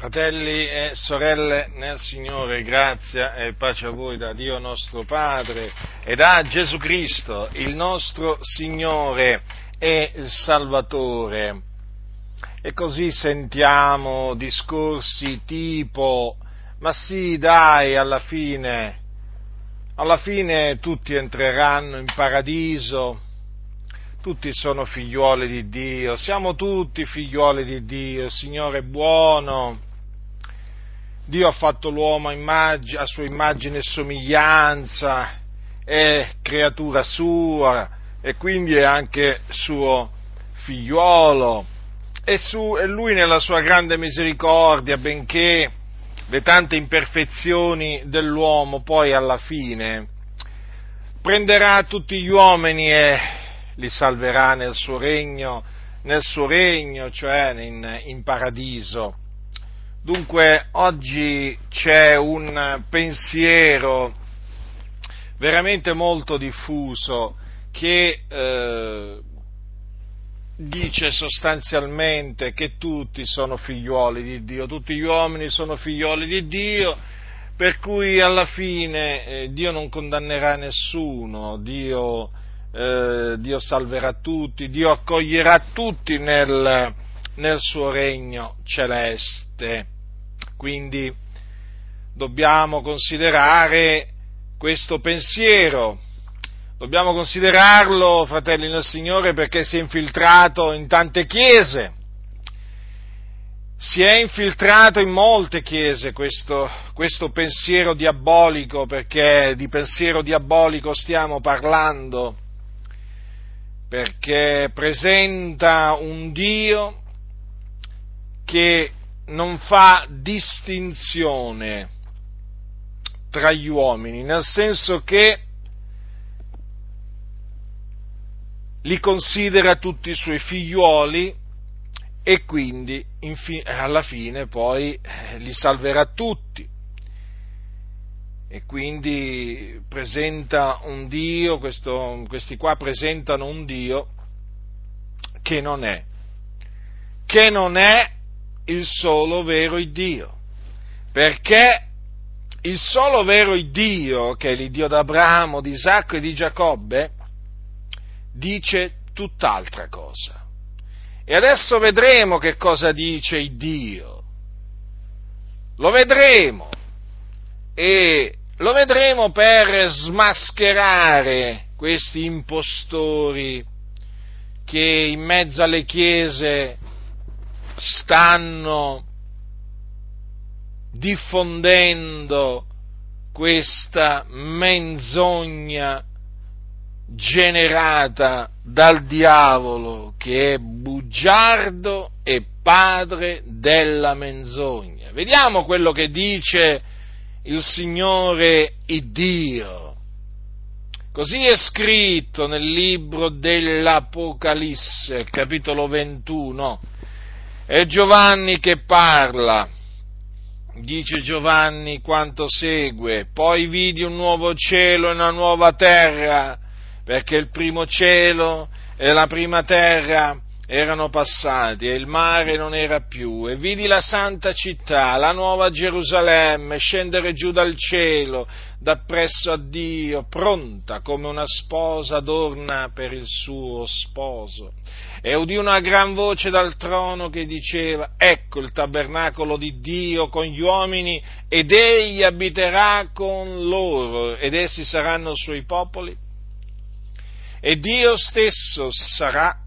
Fratelli e sorelle nel Signore, grazia e pace a voi da Dio nostro Padre e da Gesù Cristo, il nostro Signore e Salvatore. E così sentiamo discorsi tipo: ma sì, dai, alla fine tutti entreranno in paradiso, tutti sono figliuoli di Dio, siamo tutti figliuoli di Dio, il Signore è buono. Dio ha fatto l'uomo a sua immagine e somiglianza, è creatura sua e quindi è anche suo figliuolo. E lui nella sua grande misericordia, benché le tante imperfezioni dell'uomo, poi alla fine prenderà tutti gli uomini e li salverà nel suo regno, cioè in paradiso. Dunque oggi c'è un pensiero veramente molto diffuso che dice sostanzialmente che tutti sono figlioli di Dio, tutti gli uomini sono figlioli di Dio, per cui alla fine Dio non condannerà nessuno, Dio salverà tutti, Dio accoglierà tutti nel suo regno celeste. Quindi dobbiamo considerare questo pensiero, dobbiamo considerarlo, fratelli nel Signore, perché si è infiltrato in tante chiese, si è infiltrato in molte chiese questo pensiero diabolico, perché di pensiero diabolico stiamo parlando, perché presenta un Dio che non fa distinzione tra gli uomini, nel senso che li considera tutti i suoi figlioli e quindi alla fine poi li salverà tutti. E quindi presenta un Dio, questi qua presentano un Dio che non è il solo vero Dio, perché il solo vero Dio, che è il Dio d'Abramo, di Isacco e di Giacobbe, dice tutt'altra cosa. E adesso vedremo che cosa dice il Dio, lo vedremo, e lo vedremo per smascherare questi impostori che in mezzo alle chiese stanno diffondendo questa menzogna generata dal diavolo, che è bugiardo e padre della menzogna. Vediamo quello che dice il Signore Iddio. Così è scritto nel libro dell'Apocalisse, capitolo 21. È Giovanni che parla, dice Giovanni quanto segue: poi vidi un nuovo cielo e una nuova terra, perché il primo cielo e la prima terra erano passati e il mare non era più, e vidi la santa città, la nuova Gerusalemme, scendere giù dal cielo, da presso a Dio, pronta come una sposa adorna per il suo sposo. E udì una gran voce dal trono che diceva: ecco il tabernacolo di Dio con gli uomini, ed egli abiterà con loro, ed essi saranno suoi popoli, e Dio stesso sarà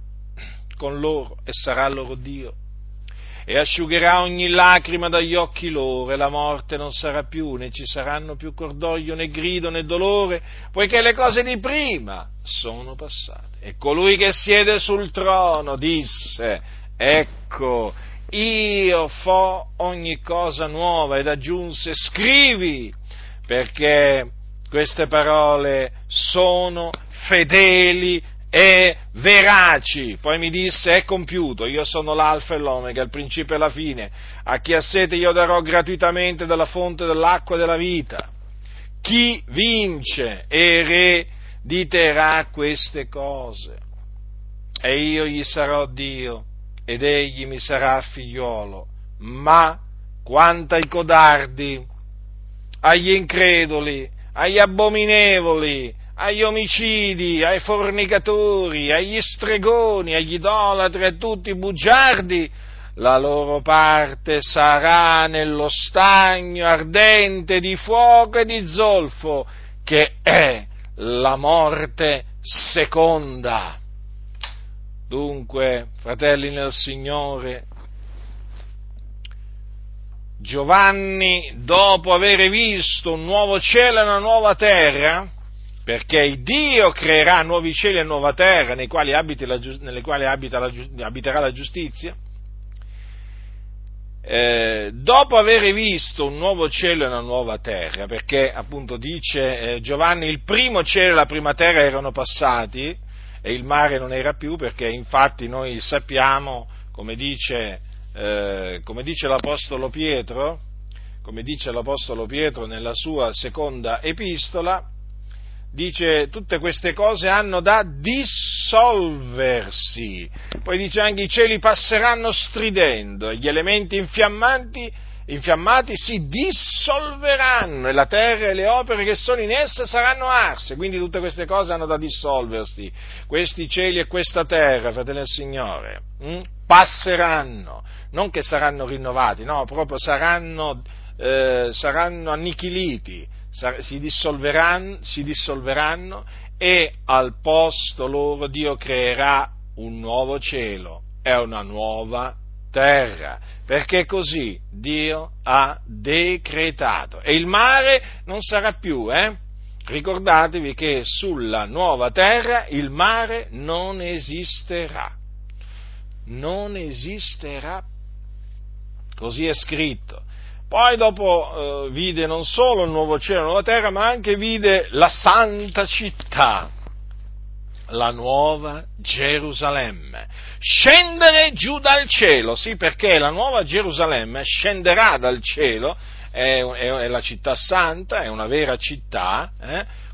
con loro e sarà loro Dio. E asciugherà ogni lacrima dagli occhi loro, e la morte non sarà più, né ci saranno più cordoglio, né grido, né dolore, poiché le cose di prima sono passate. E colui che siede sul trono disse: ecco, io fo ogni cosa nuova, ed aggiunse: scrivi, perché queste parole sono fedeli e veraci. Poi mi disse: è compiuto, io sono l'alfa e l'omega, il principio e la fine. A chi ha sete io darò gratuitamente dalla fonte dell'acqua della vita. Chi vince erediterà queste cose, e io gli sarò Dio, ed egli mi sarà figliolo, ma quanto ai codardi, agli increduli, agli abominevoli, agli omicidi, ai fornicatori, agli stregoni, agli idolatri, a tutti i bugiardi, la loro parte sarà nello stagno ardente di fuoco e di zolfo, che è la morte seconda. Dunque, fratelli nel Signore, Giovanni, dopo aver visto un nuovo cielo e una nuova terra, perché il Dio creerà nuovi cieli e nuova terra nei quali abiterà la giustizia, dopo aver visto un nuovo cielo e una nuova terra, perché appunto dice Giovanni, il primo cielo e la prima terra erano passati e il mare non era più, perché infatti noi sappiamo, come dice l'Apostolo Pietro nella sua seconda epistola, dice: tutte queste cose hanno da dissolversi. Poi dice anche: i cieli passeranno stridendo e gli elementi infiammati si dissolveranno, e la terra e le opere che sono in essa saranno arse. Quindi tutte queste cose hanno da dissolversi, questi cieli e questa terra, fratelli del Signore, passeranno, non che saranno rinnovati, no, proprio saranno annichiliti, si dissolveranno, e al posto loro Dio creerà un nuovo cielo e una nuova terra, perché così Dio ha decretato. E il mare non sarà più, Ricordatevi che sulla nuova terra il mare non esisterà, così è scritto. Poi dopo vide non solo il nuovo cielo e la nuova terra, ma anche vide la santa città, la nuova Gerusalemme, scendere giù dal cielo. Sì, perché la nuova Gerusalemme scenderà dal cielo, è la città santa, è una vera città,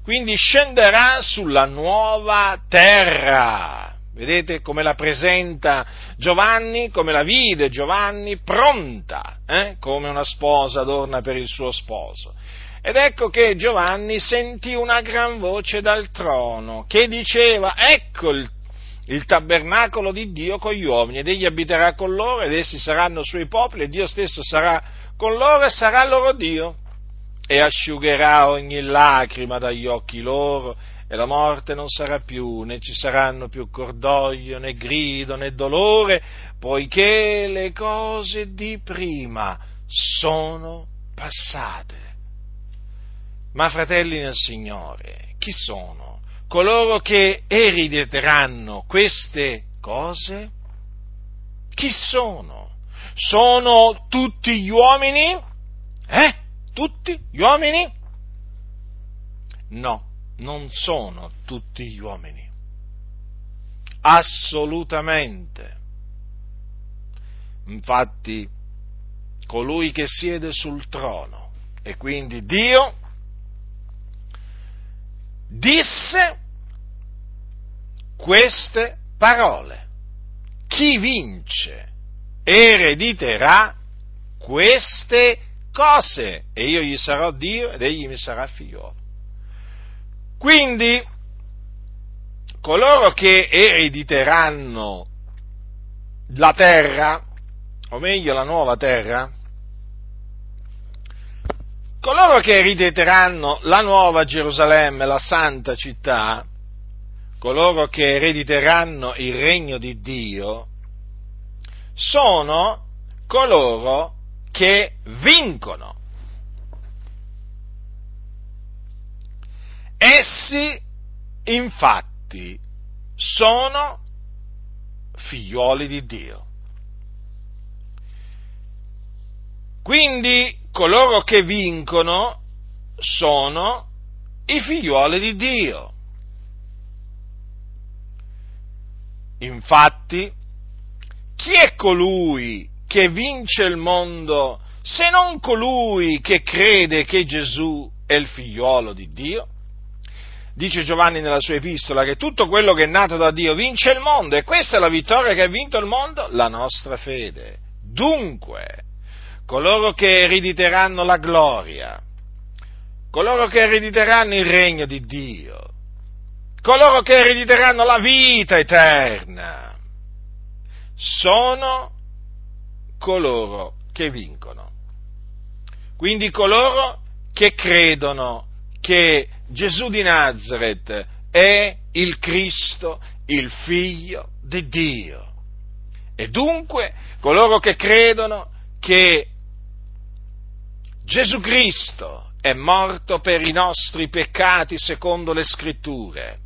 quindi scenderà sulla nuova terra. Vedete come la presenta Giovanni, come la vide Giovanni, pronta, come una sposa adorna per il suo sposo. Ed ecco che Giovanni sentì una gran voce dal trono che diceva: ecco il tabernacolo di Dio con gli uomini, ed egli abiterà con loro, ed essi saranno suoi popoli, e Dio stesso sarà con loro e sarà loro Dio, e asciugherà ogni lacrima dagli occhi loro, e la morte non sarà più, né ci saranno più cordoglio, né grido, né dolore, poiché le cose di prima sono passate. Ma, fratelli nel Signore, chi sono coloro che erediteranno queste cose? Chi sono? Sono tutti gli uomini? Tutti gli uomini? No, non sono tutti gli uomini. Assolutamente. Infatti, colui che siede sul trono, e quindi Dio, disse queste parole: chi vince erediterà queste cose, e io gli sarò Dio ed egli mi sarà figliolo. Quindi coloro che erediteranno la terra, o meglio la nuova terra, coloro che erediteranno la nuova Gerusalemme, la santa città, coloro che erediteranno il regno di Dio, sono coloro che vincono. Essi, infatti, sono figlioli di Dio. Quindi coloro che vincono sono i figlioli di Dio. Infatti, chi è colui che vince il mondo se non colui che crede che Gesù è il figliolo di Dio? Dice Giovanni nella sua epistola che tutto quello che è nato da Dio vince il mondo, e questa è la vittoria che ha vinto il mondo, la nostra fede. Dunque, coloro che erediteranno la gloria, coloro che erediteranno il regno di Dio, coloro che erediteranno la vita eterna, sono coloro che vincono. Quindi coloro che credono che Gesù di Nazaret è il Cristo, il Figlio di Dio. E dunque coloro che credono che Gesù Cristo è morto per i nostri peccati secondo le Scritture,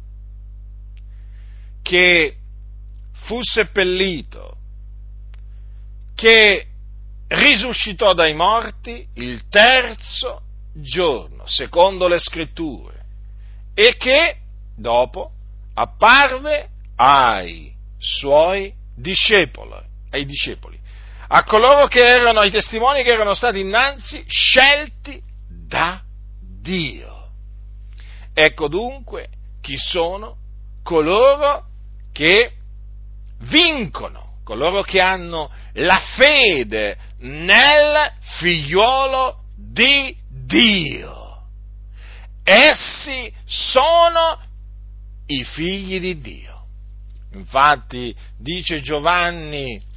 che fu seppellito, che risuscitò dai morti il terzo giorno secondo le Scritture e che dopo apparve ai suoi discepoli, a coloro che erano ai testimoni che erano stati innanzi scelti da Dio. Ecco dunque chi sono coloro che vincono, coloro che hanno la fede nel figliolo di Dio. Essi sono i figli di Dio. Infatti dice Giovanni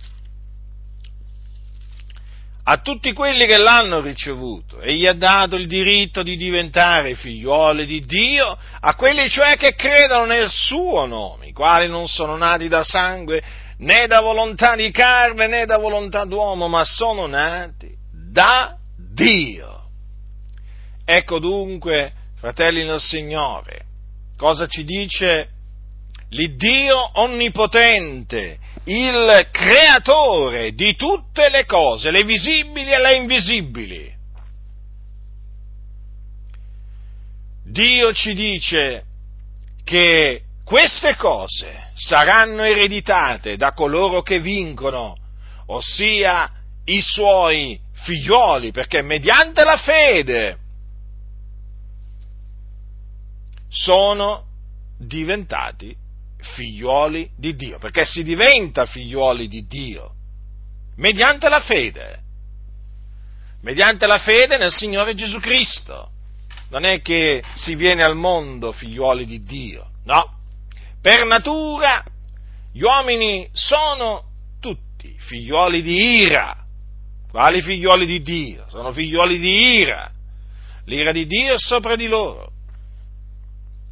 a tutti quelli che l'hanno ricevuto e gli ha dato il diritto di diventare figlioli di Dio, a quelli cioè che credono nel suo nome, i quali non sono nati da sangue, né da volontà di carne, né da volontà d'uomo, ma sono nati da Dio. Ecco dunque, fratelli nel Signore, cosa ci dice l'Iddio onnipotente, il creatore di tutte le cose, le visibili e le invisibili. Dio ci dice che queste cose saranno ereditate da coloro che vincono, ossia i suoi figlioli, perché mediante la fede sono diventati figlioli di Dio, perché si diventa figlioli di Dio mediante la fede nel Signore Gesù Cristo. Non è che si viene al mondo figlioli di Dio, no, per natura gli uomini sono tutti figlioli di ira. Quali figlioli di Dio? Sono figlioli di ira, l'ira di Dio è sopra di loro.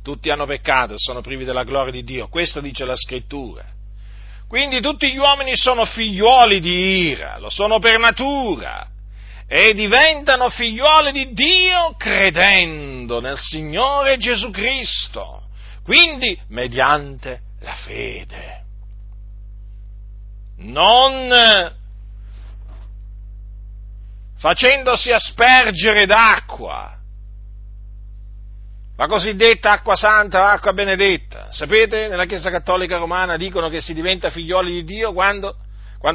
Tutti hanno peccato e sono privi della gloria di Dio, questo dice la Scrittura. Quindi tutti gli uomini sono figlioli di ira, lo sono per natura, e diventano figlioli di Dio credendo nel Signore Gesù Cristo, quindi mediante la fede. Non facendosi aspergere d'acqua, la cosiddetta acqua santa, acqua benedetta. Sapete, nella Chiesa Cattolica Romana dicono che si diventa figlioli di Dio quando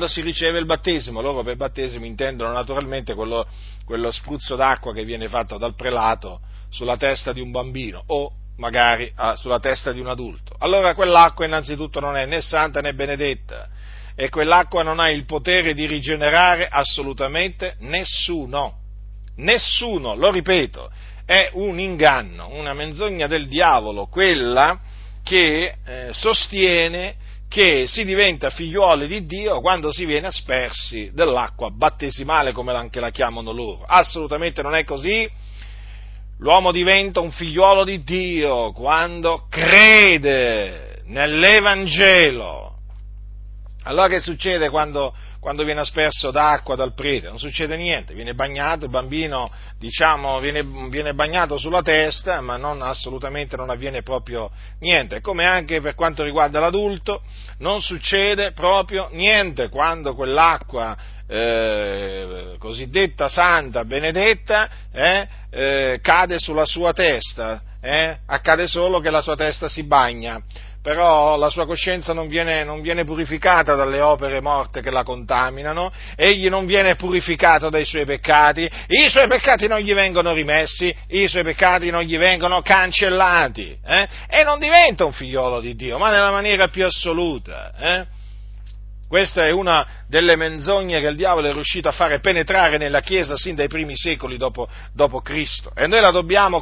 si riceve il battesimo. Loro per battesimo intendono naturalmente quello spruzzo d'acqua che viene fatto dal prelato sulla testa di un bambino o magari sulla testa di un adulto. Allora quell'acqua innanzitutto non è né santa né benedetta e quell'acqua non ha il potere di rigenerare assolutamente nessuno. Nessuno, lo ripeto. È un inganno, una menzogna del diavolo, quella che sostiene che si diventa figlioli di Dio quando si viene aspersi dell'acqua battesimale, come anche la chiamano loro. Assolutamente non è così. L'uomo diventa un figliolo di Dio quando crede nell'Evangelo. Allora che succede quando viene asperso d'acqua dal prete? Non succede niente, viene bagnato, il bambino viene bagnato sulla testa, ma non avviene proprio niente. Come anche per quanto riguarda l'adulto, non succede proprio niente quando quell'acqua cosiddetta santa, benedetta, cade sulla sua testa, accade solo che la sua testa si bagna. Però la sua coscienza non viene purificata dalle opere morte che la contaminano, egli non viene purificato dai suoi peccati, i suoi peccati non gli vengono rimessi, i suoi peccati non gli vengono cancellati, e non diventa un figliolo di Dio, ma nella maniera più assoluta. Questa è una delle menzogne che il diavolo è riuscito a fare penetrare nella Chiesa sin dai primi secoli dopo Cristo. E noi la dobbiamo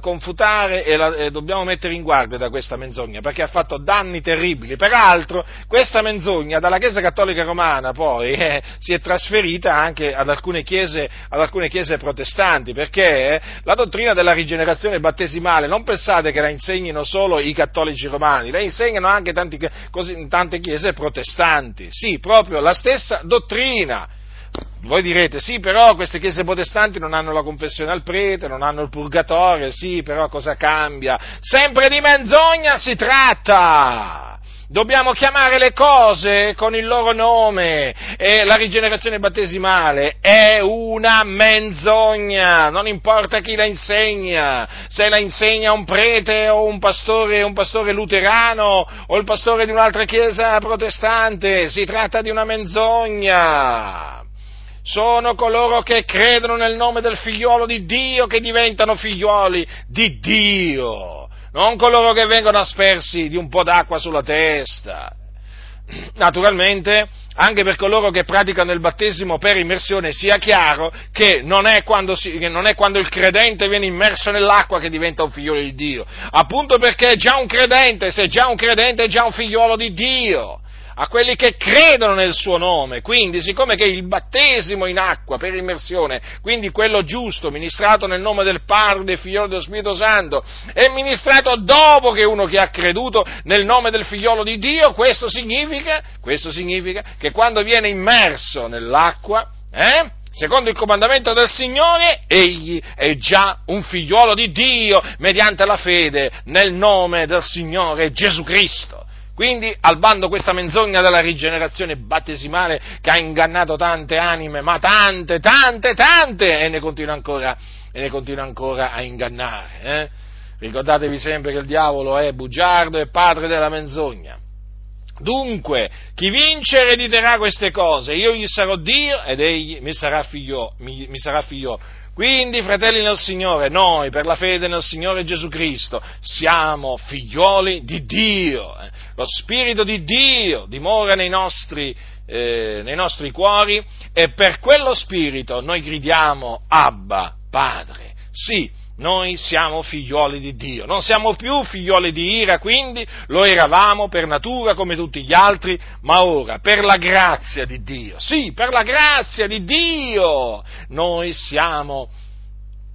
confutare e dobbiamo mettere in guardia da questa menzogna, perché ha fatto danni terribili. Peraltro questa menzogna dalla Chiesa Cattolica Romana poi si è trasferita anche ad alcune chiese protestanti, perché la dottrina della rigenerazione battesimale non pensate che la insegnino solo i cattolici romani, la insegnano anche tante chiese protestanti, sì, proprio la stessa dottrina. Voi direte, sì, però queste chiese protestanti non hanno la confessione al prete, non hanno il purgatorio, sì, però cosa cambia? Sempre di menzogna si tratta! Dobbiamo chiamare le cose con il loro nome, e la rigenerazione battesimale è una menzogna, non importa chi la insegna, se la insegna un prete o un pastore luterano o il pastore di un'altra chiesa protestante, si tratta di una menzogna. Sono coloro che credono nel nome del figliolo di Dio che diventano figlioli di Dio. Non coloro che vengono aspersi di un po' d'acqua sulla testa. Naturalmente, anche per coloro che praticano il battesimo per immersione, sia chiaro che non è quando il credente viene immerso nell'acqua che diventa un figliolo di Dio. Appunto perché è già un credente, se è già un credente è già un figliolo di Dio. A quelli che credono nel suo nome, quindi siccome che il battesimo in acqua per immersione, quindi quello giusto, ministrato nel nome del Padre, del Figlio e dello Spirito Santo, è ministrato dopo che uno che ha creduto nel nome del Figliolo di Dio, questo significa che quando viene immerso nell'acqua, secondo il comandamento del Signore, egli è già un figliolo di Dio mediante la fede nel nome del Signore Gesù Cristo. Quindi, al bando questa menzogna della rigenerazione battesimale che ha ingannato tante anime, ma tante, tante, tante, e ne continua ancora a ingannare. Ricordatevi sempre che il diavolo è bugiardo e padre della menzogna. Dunque, chi vince erediterà queste cose, io gli sarò Dio ed egli mi sarà figlio. Quindi, fratelli nel Signore, noi, per la fede nel Signore Gesù Cristo, siamo figlioli di Dio. Lo Spirito di Dio dimora nei nostri cuori e per quello Spirito noi gridiamo Abba, Padre. Sì, noi siamo figlioli di Dio. Non siamo più figlioli di ira, quindi lo eravamo per natura come tutti gli altri, ma ora per la grazia di Dio, sì, per la grazia di Dio, noi siamo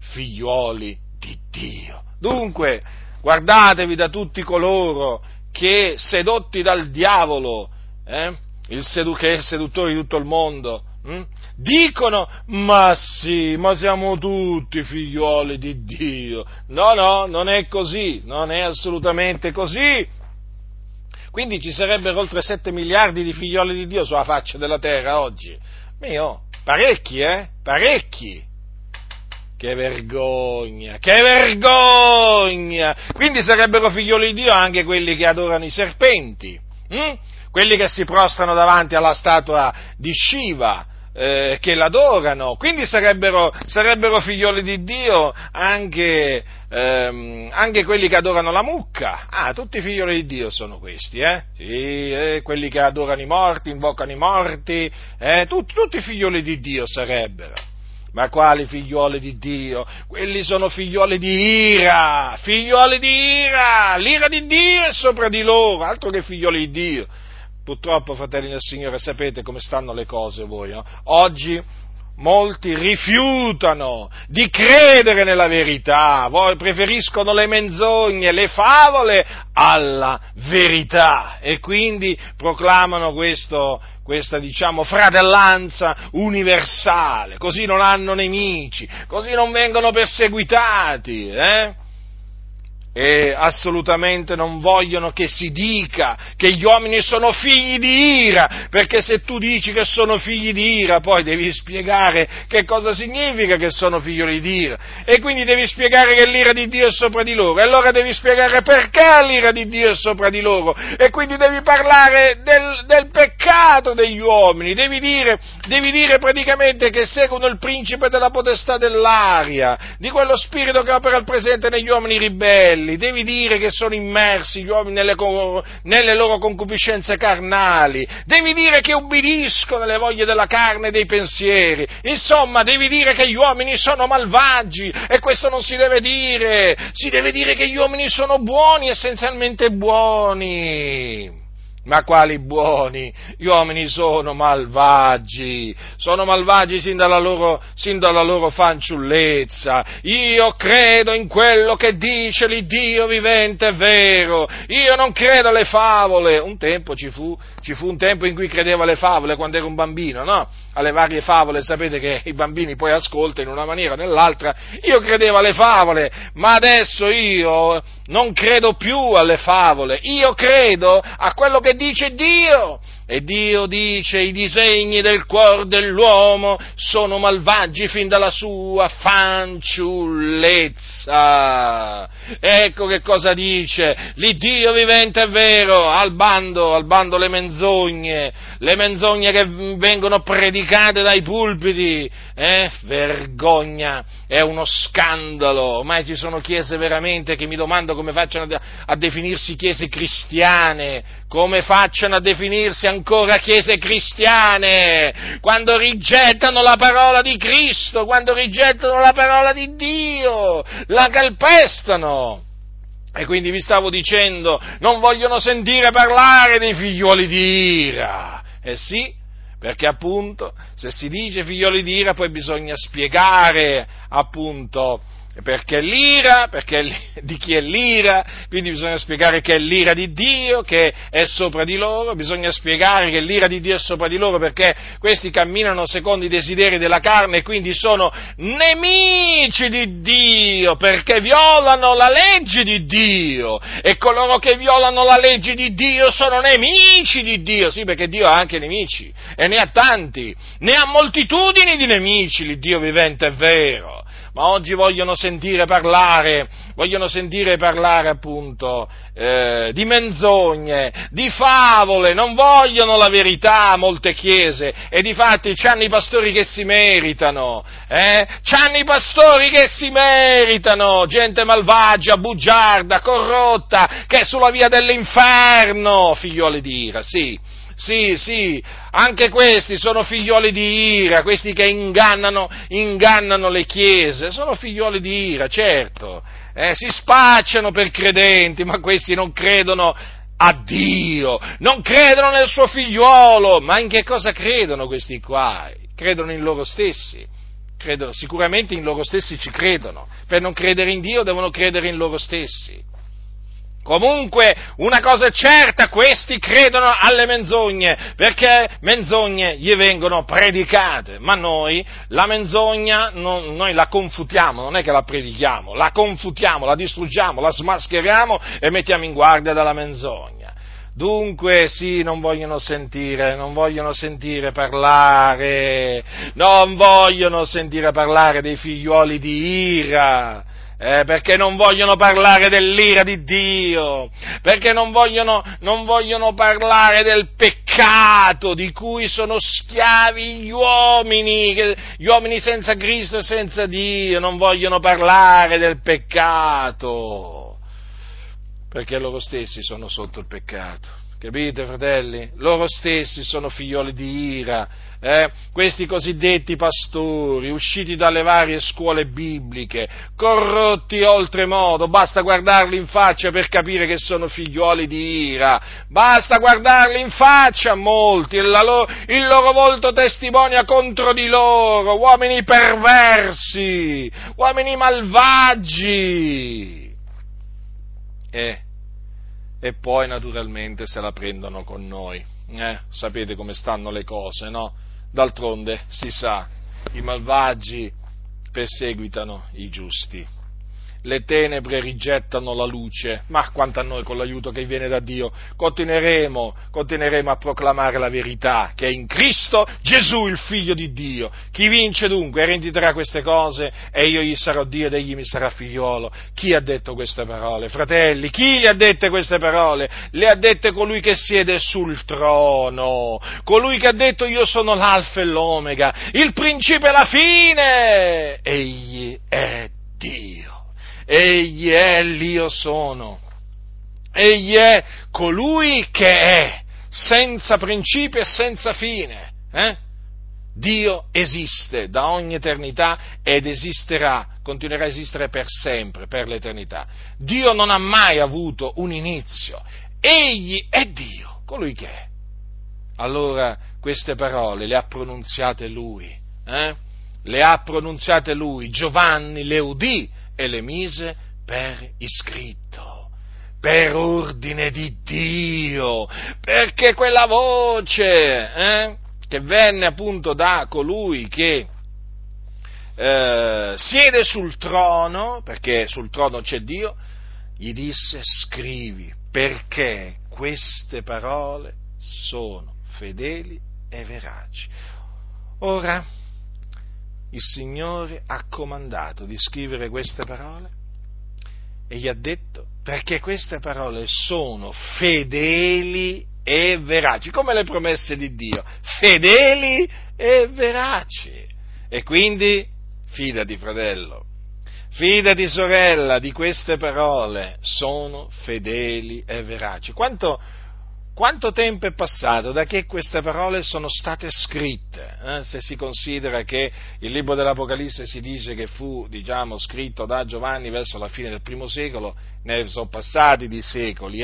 figlioli di Dio. Dunque, guardatevi da tutti coloro che sedotti dal diavolo, che è il seduttore di tutto il mondo, dicono, ma sì, ma siamo tutti figlioli di Dio. No, non è così, non è assolutamente così. Quindi ci sarebbero oltre 7 miliardi di figlioli di Dio sulla faccia della terra oggi. Mio, parecchi, parecchi. Che vergogna! Quindi sarebbero figlioli di Dio anche quelli che adorano i serpenti, quelli che si prostrano davanti alla statua di Shiva, che l'adorano, quindi sarebbero figlioli di Dio anche quelli che adorano la mucca. Tutti figlioli di Dio sono questi, Sì, quelli che adorano i morti, invocano i morti, tutti figlioli di Dio sarebbero. Ma quali figlioli di Dio? Quelli sono figlioli di ira, l'ira di Dio è sopra di loro, altro che figlioli di Dio. Purtroppo, fratelli del Signore, sapete come stanno le cose voi, no? Oggi molti rifiutano di credere nella verità, preferiscono le menzogne, le favole alla verità e quindi proclamano questa fratellanza universale, così non hanno nemici, così non vengono perseguitati, E assolutamente non vogliono che si dica che gli uomini sono figli di ira, perché se tu dici che sono figli di ira, poi devi spiegare che cosa significa che sono figlioli di ira, e quindi devi spiegare che l'ira di Dio è sopra di loro, e allora devi spiegare perché l'ira di Dio è sopra di loro, e quindi devi parlare del peccato degli uomini, devi dire praticamente che seguono il principe della potestà dell'aria, di quello spirito che opera al presente negli uomini ribelli, fratelli, devi dire che sono immersi gli uomini nelle loro concupiscenze carnali, devi dire che ubbidiscono alle voglie della carne e dei pensieri, insomma devi dire che gli uomini sono malvagi, e questo non si deve dire, si deve dire che gli uomini sono buoni, essenzialmente buoni. Ma quali buoni? Gli uomini sono malvagi sin dalla loro fanciullezza. Io credo in quello che dice l'Iddio vivente e vero, io non credo alle favole. Un tempo ci fu un tempo in cui credevo alle favole quando ero un bambino, no? Alle varie favole, sapete che i bambini poi ascoltano in una maniera o nell'altra, io credevo alle favole, ma adesso io non credo più alle favole, io credo a quello che dice Dio, e Dio dice: i disegni del cuore dell'uomo sono malvagi fin dalla sua fanciullezza. Ecco che cosa dice l'Iddio vivente è vero, al bando le menzogne che vengono predicate dai pulpiti, vergogna, è uno scandalo, ormai ci sono chiese veramente che mi domando come facciano a definirsi chiese cristiane, come facciano a definirsi ancora chiese cristiane, quando rigettano la parola di Cristo, quando rigettano la parola di Dio, la calpestano. E quindi vi stavo dicendo, non vogliono sentire parlare dei figlioli di ira. Eh sì, perché appunto, se si dice figlioli di ira, poi bisogna spiegare appunto di chi è l'ira, quindi bisogna spiegare che è l'ira di Dio, che è sopra di loro, bisogna spiegare che l'ira di Dio è sopra di loro perché questi camminano secondo i desideri della carne e quindi sono nemici di Dio, perché violano la legge di Dio, e coloro che violano la legge di Dio sono nemici di Dio, sì, perché Dio ha anche nemici, e ne ha tanti, ne ha moltitudini di nemici, l'Iddio vivente è vero. Ma oggi vogliono sentire parlare appunto di menzogne, di favole, non vogliono la verità molte chiese, e difatti c'hanno i pastori che si meritano, gente malvagia, bugiarda, corrotta, che è sulla via dell'inferno, figlioli di ira, sì, anche questi sono figlioli di ira, questi che ingannano le chiese, sono figlioli di ira, certo, si spacciano per credenti, ma questi non credono a Dio, non credono nel suo figliolo, ma in che cosa credono questi qua? Credono in loro stessi, sicuramente in loro stessi ci credono, per non credere in Dio devono credere in loro stessi. Comunque, una cosa è certa, questi credono alle menzogne, perché menzogne gli vengono predicate, ma noi la menzogna, noi la confutiamo, non è che la predichiamo, la confutiamo, la distruggiamo, la smascheriamo e mettiamo in guardia dalla menzogna. Dunque sì, non vogliono sentire parlare dei figlioli di ira, perché non vogliono parlare dell'ira di Dio, perché non vogliono parlare del peccato di cui sono schiavi gli uomini senza Cristo e senza Dio, non vogliono parlare del peccato, perché loro stessi sono sotto il peccato. Capite, fratelli? Loro stessi sono figlioli di ira, questi cosiddetti pastori, usciti dalle varie scuole bibliche, corrotti oltremodo, basta guardarli in faccia per capire che sono figlioli di ira, basta guardarli in faccia a molti, il loro volto testimonia contro di loro, uomini perversi, uomini malvagi. E poi naturalmente se la prendono con noi, sapete come stanno le cose, no? D'altronde si sa, i malvagi perseguitano i giusti, le tenebre rigettano la luce, ma quanto a noi con l'aiuto che viene da Dio continueremo a proclamare la verità che è in Cristo Gesù il Figlio di Dio. Chi vince dunque renderà queste cose e io gli sarò Dio ed egli mi sarà figliolo. Chi ha detto queste parole? Fratelli, chi le ha dette queste parole? Le ha dette colui che siede sul trono, colui che ha detto: io sono l'alfa e l'omega, il principe e la fine, egli è Dio. Egli è l'Io sono, Egli è colui che è, senza principio e senza fine, Dio esiste da ogni eternità ed esisterà, continuerà a esistere per sempre, per l'eternità. Dio non ha mai avuto un inizio, Egli è Dio, colui che è. Allora queste parole le ha pronunziate Lui, le ha pronunziate Lui, Giovanni le udì e le mise per iscritto, per ordine di Dio, perché quella voce, che venne appunto da colui che siede sul trono, perché sul trono c'è Dio, gli disse: scrivi, perché queste parole sono fedeli e veraci. Ora, il Signore ha comandato di scrivere queste parole e gli ha detto: perché queste parole sono fedeli e veraci, come le promesse di Dio, fedeli e veraci. E quindi fidati, fratello, fidati, sorella, di queste parole, sono fedeli e veraci. Quanto tempo è passato da che queste parole sono state scritte? Se si considera che il libro dell'Apocalisse si dice che fu, diciamo, scritto da Giovanni verso la fine del primo secolo, ne sono passati di secoli,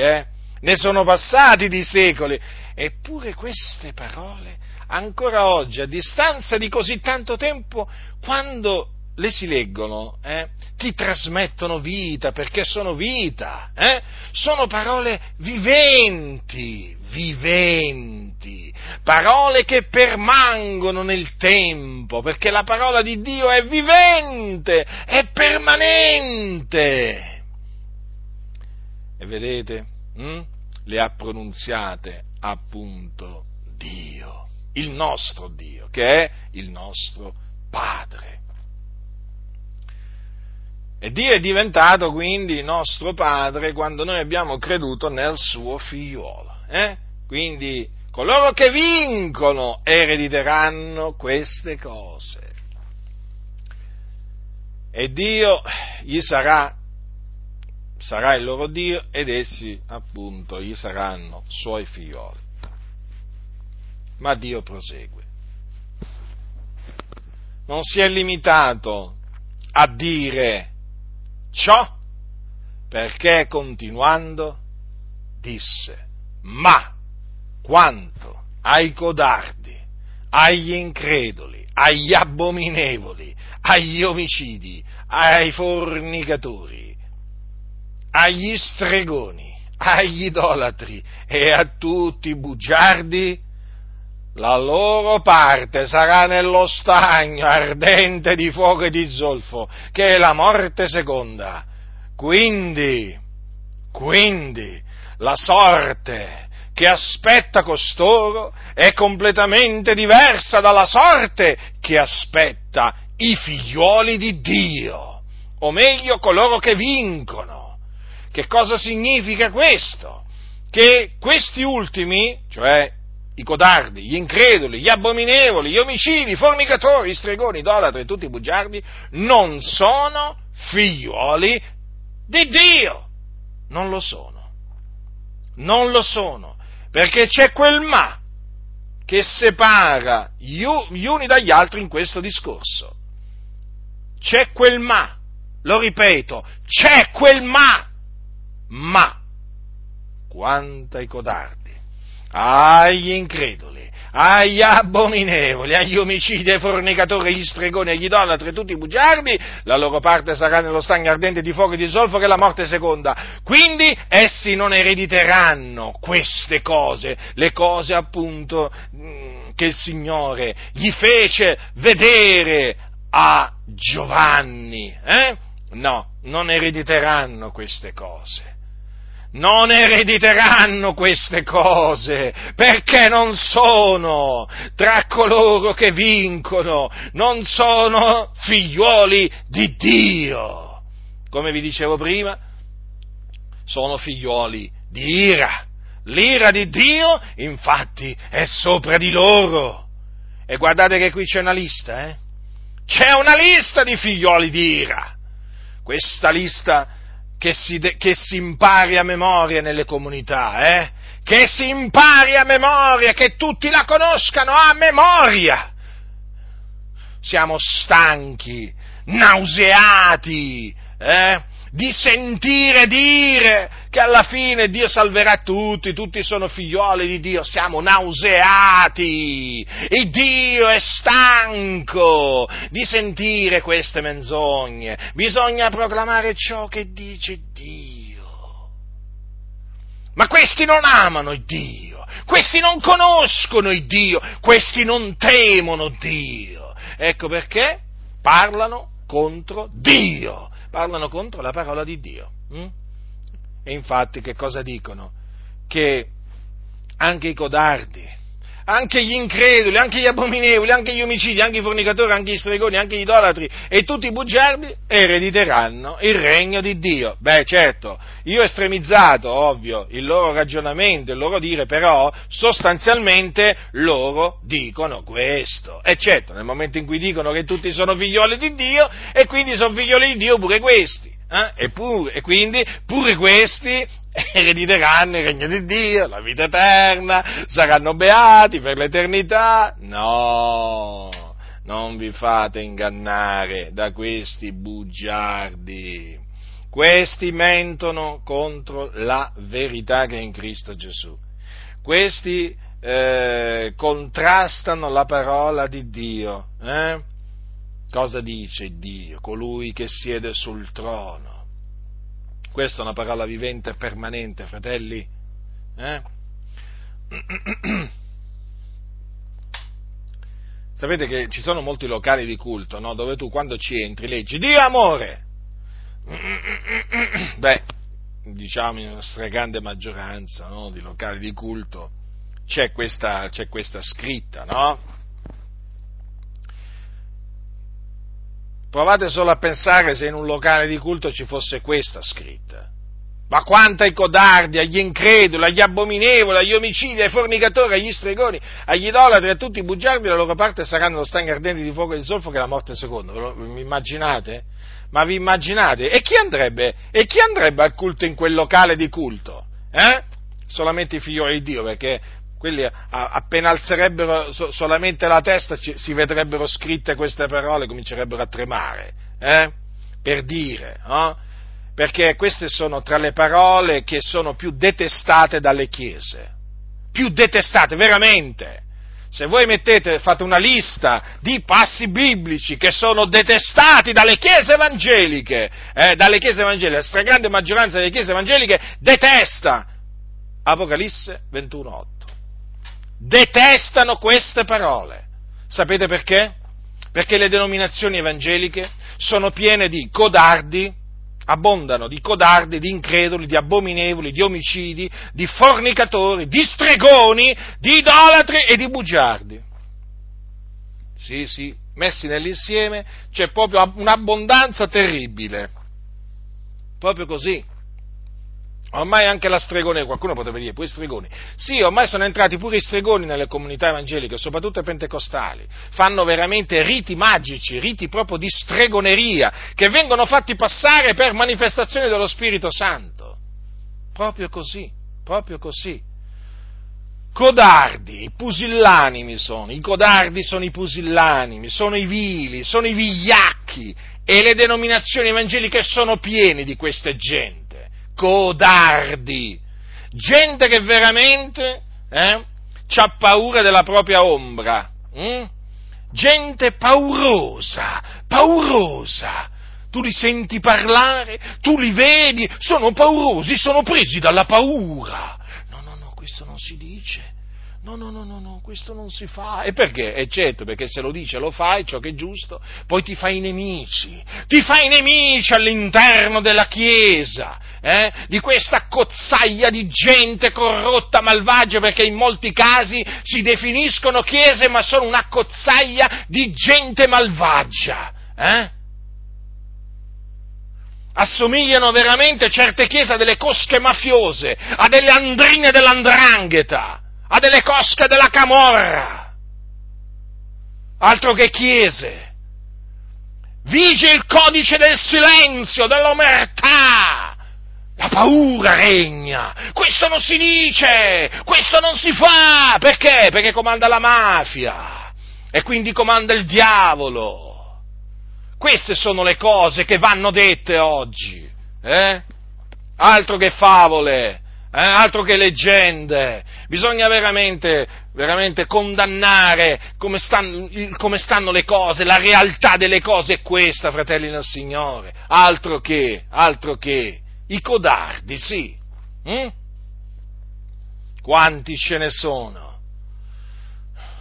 eppure queste parole, ancora oggi, a distanza di così tanto tempo, quando le si leggono, ti trasmettono vita, perché sono vita, sono parole viventi, parole che permangono nel tempo, perché la parola di Dio è vivente, è permanente. E vedete, le ha pronunziate appunto Dio, il nostro Dio, che è il nostro Padre. E Dio è diventato quindi il nostro Padre quando noi abbiamo creduto nel suo figliuolo. Quindi coloro che vincono erediteranno queste cose. E Dio gli sarà il loro Dio ed essi appunto gli saranno suoi figlioli. Ma Dio prosegue. Non si è limitato a dire ciò, perché continuando disse: ma quanto ai codardi, agli increduli, agli abominevoli, agli omicidi, ai fornicatori, agli stregoni, agli idolatri e a tutti i bugiardi, la loro parte sarà nello stagno ardente di fuoco e di zolfo, che è la morte seconda. Quindi, la sorte che aspetta costoro è completamente diversa dalla sorte che aspetta i figlioli di Dio, o meglio, coloro che vincono. Che cosa significa questo? Che questi ultimi, cioè i codardi, gli increduli, gli abominevoli, gli omicidi, i fornicatori, i stregoni, idolatri e tutti i bugiardi, non sono figlioli di Dio. Non lo sono, perché c'è quel ma che separa gli uni dagli altri in questo discorso. C'è quel ma, lo ripeto, c'è quel ma, quanto ai codardi, agli increduli, agli abominevoli, agli omicidi, ai fornicatori, agli stregoni, agli idolatri e tutti i bugiardi, la loro parte sarà nello stagno ardente di fuoco e di zolfo, che è la morte seconda. Quindi essi non erediteranno queste cose, le cose appunto che il Signore gli fece vedere a Giovanni. No, non erediteranno queste cose. Non erediteranno queste cose, perché non sono tra coloro che vincono, non sono figlioli di Dio. Come vi dicevo prima, sono figlioli di ira. L'ira di Dio, infatti, è sopra di loro. E guardate che qui c'è una lista, C'è una lista di figlioli di ira. questa lista che si impari a memoria nelle comunità, che si impari a memoria, che tutti la conoscano a memoria. Siamo stanchi, nauseati, di sentire dire che alla fine Dio salverà tutti, tutti sono figlioli di Dio, siamo nauseati, e Dio è stanco di sentire queste menzogne. Bisogna proclamare ciò che dice Dio. Ma questi non amano Dio, questi non conoscono Dio, questi non temono Dio. Ecco perché parlano contro Dio. Parlano contro la parola di Dio. E infatti che cosa dicono? Che anche i codardi, anche gli increduli, anche gli abominevoli, anche gli omicidi, anche i fornicatori, anche gli stregoni, anche gli idolatri e tutti i bugiardi erediteranno il regno di Dio. Beh, certo, io ho estremizzato, ovvio, il loro ragionamento, il loro dire, però sostanzialmente loro dicono questo. E certo, nel momento in cui dicono che tutti sono figlioli di Dio, e quindi sono figlioli di Dio pure questi, e quindi pure questi erediteranno il regno di Dio, la vita eterna, saranno beati per l'eternità. No, non vi fate ingannare da questi bugiardi. Questi mentono contro la verità che è in Cristo Gesù. Questi contrastano la parola di Dio. Cosa dice Dio? Colui che siede sul trono. Questa è una parola vivente e permanente, fratelli. Sapete che ci sono molti locali di culto, no? Dove tu quando ci entri leggi Dio amore. Beh, diciamo in una stragrande maggioranza, no, di locali di culto c'è questa scritta, no? Provate solo a pensare se in un locale di culto ci fosse questa scritta. Ma quanto ai codardi, agli increduli, agli abominevoli, agli omicidi, ai fornicatori, agli stregoni, agli idolatri, a tutti i bugiardi, la loro parte saranno lo stagno ardente di fuoco e di zolfo che è la morte seconda. Vi immaginate? Ma vi immaginate? E chi andrebbe al culto in quel locale di culto? Solamente i figlioli di Dio, perché quelli appena alzerebbero solamente la testa si vedrebbero scritte queste parole e comincerebbero a tremare, per dire, no? Perché queste sono tra le parole che sono più detestate dalle chiese, più detestate, veramente. Se voi fate una lista di passi biblici che sono detestati dalle chiese evangeliche, la stragrande maggioranza delle chiese evangeliche detesta Apocalisse 21:8. Detestano queste parole. Sapete perché? Perché le denominazioni evangeliche sono piene di codardi, abbondano di codardi, di increduli, di abominevoli, di omicidi, di fornicatori, di stregoni, di idolatri e di bugiardi. Sì, messi nell'insieme c'è proprio un'abbondanza terribile. Proprio così. Ormai anche la stregoneria, qualcuno potrebbe dire, pure i stregoni. Sì, ormai sono entrati pure i stregoni nelle comunità evangeliche, soprattutto pentecostali. Fanno veramente riti magici, riti proprio di stregoneria, che vengono fatti passare per manifestazioni dello Spirito Santo. Proprio così. Codardi, pusillanimi sono, i codardi sono i pusillanimi, sono i vili, sono i vigliacchi, e le denominazioni evangeliche sono piene di queste gente. Codardi, gente che veramente c'ha paura della propria ombra, gente paurosa, tu li senti parlare, tu li vedi, sono paurosi, sono presi dalla paura, no, questo non si dice, no, questo non si fa. E perché? E certo, perché se lo dice lo fai, ciò che è giusto, poi ti fai nemici all'interno della Chiesa, di questa cozzaglia di gente corrotta, malvagia, perché in molti casi si definiscono chiese ma sono una cozzaglia di gente malvagia, Assomigliano veramente certe chiese a delle cosche mafiose, a delle andrine dell''ndrangheta, a delle cosche della Camorra, altro che chiese. vige il codice del silenzio, dell'omertà, la paura regna, questo non si dice, questo non si fa, perché? Perché comanda la mafia e quindi comanda il diavolo. Queste sono le cose che vanno dette oggi, eh? Altro che favole, altro che leggende, bisogna veramente condannare come stanno le cose, la realtà delle cose è questa, fratelli nel Signore, altro che i codardi, sì, quanti ce ne sono?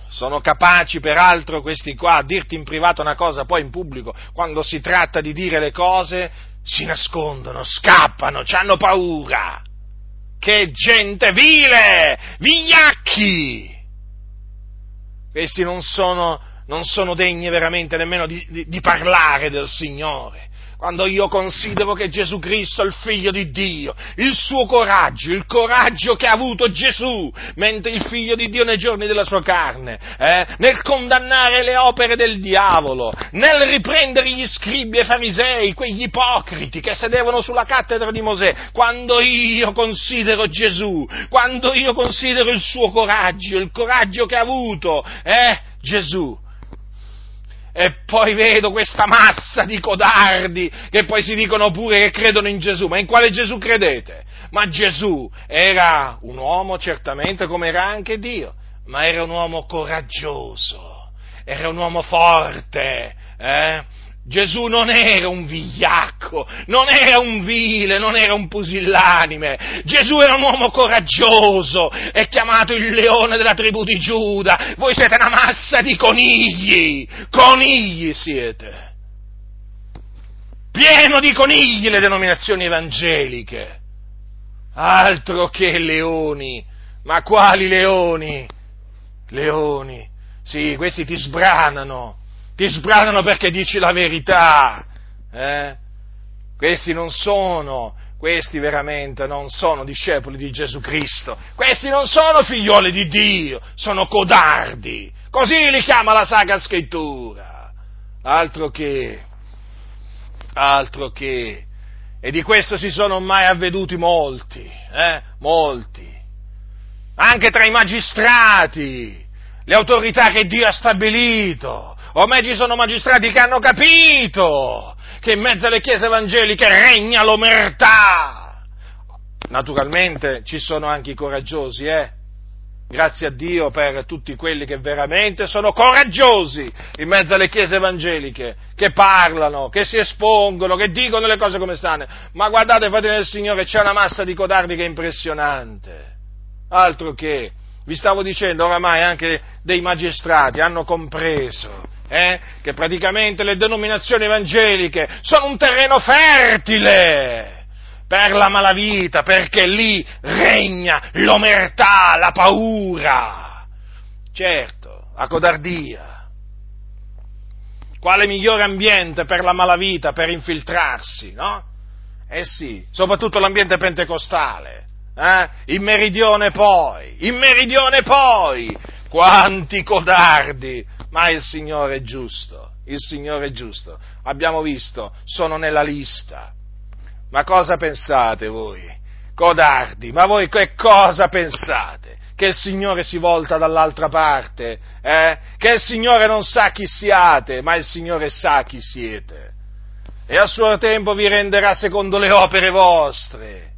Sono capaci, peraltro, questi qua, a dirti in privato una cosa, poi in pubblico, quando si tratta di dire le cose, si nascondono, scappano, c'hanno paura. Che gente vile! Vigliacchi! Questi non sono degni veramente nemmeno di parlare del Signore. Quando io considero che Gesù Cristo è il Figlio di Dio, il suo coraggio, il coraggio che ha avuto Gesù, mentre il Figlio di Dio nei giorni della sua carne, nel condannare le opere del diavolo, nel riprendere gli scribi e farisei, quegli ipocriti che sedevano sulla cattedra di Mosè, quando io considero Gesù, quando io considero il suo coraggio, il coraggio che ha avuto Gesù, e poi vedo questa massa di codardi che poi si dicono pure che credono in Gesù. Ma in quale Gesù credete? Ma Gesù era un uomo certamente, come era anche Dio, ma era un uomo coraggioso, era un uomo forte, Gesù non era un vigliacco, non era un vile, non era un pusillanime. Gesù era un uomo coraggioso, è chiamato il leone della tribù di Giuda. Voi siete una massa di conigli siete. Pieno di conigli le denominazioni evangeliche. Altro che leoni, ma quali leoni? Leoni, sì, questi ti sbranano. Ti sbranano perché dici la verità, eh? Questi veramente non sono discepoli di Gesù Cristo, questi non sono figlioli di Dio, sono codardi, così li chiama la Sacra Scrittura, altro che, e di questo si sono ormai avveduti molti, anche tra i magistrati, le autorità che Dio ha stabilito. Ormai ci sono magistrati che hanno capito che in mezzo alle chiese evangeliche regna l'omertà. Naturalmente ci sono anche i coraggiosi, Grazie a Dio per tutti quelli che veramente sono coraggiosi in mezzo alle chiese evangeliche, che parlano, che si espongono, che dicono le cose come stanno. Ma guardate, fratelli del Signore, c'è una massa di codardi che è impressionante. Altro che, vi stavo dicendo, oramai anche dei magistrati hanno compreso che praticamente le denominazioni evangeliche sono un terreno fertile per la malavita, perché lì regna l'omertà, la paura, certo, la codardia. Quale migliore ambiente per la malavita, per infiltrarsi, no? Eh sì, soprattutto l'ambiente pentecostale, in meridione poi, quanti codardi! Ma il Signore è giusto, abbiamo visto, sono nella lista. Ma cosa pensate voi? Codardi, ma voi che cosa pensate? Che il Signore si volta dall'altra parte? Che il Signore non sa chi siate, ma il Signore sa chi siete. E a suo tempo vi renderà secondo le opere vostre.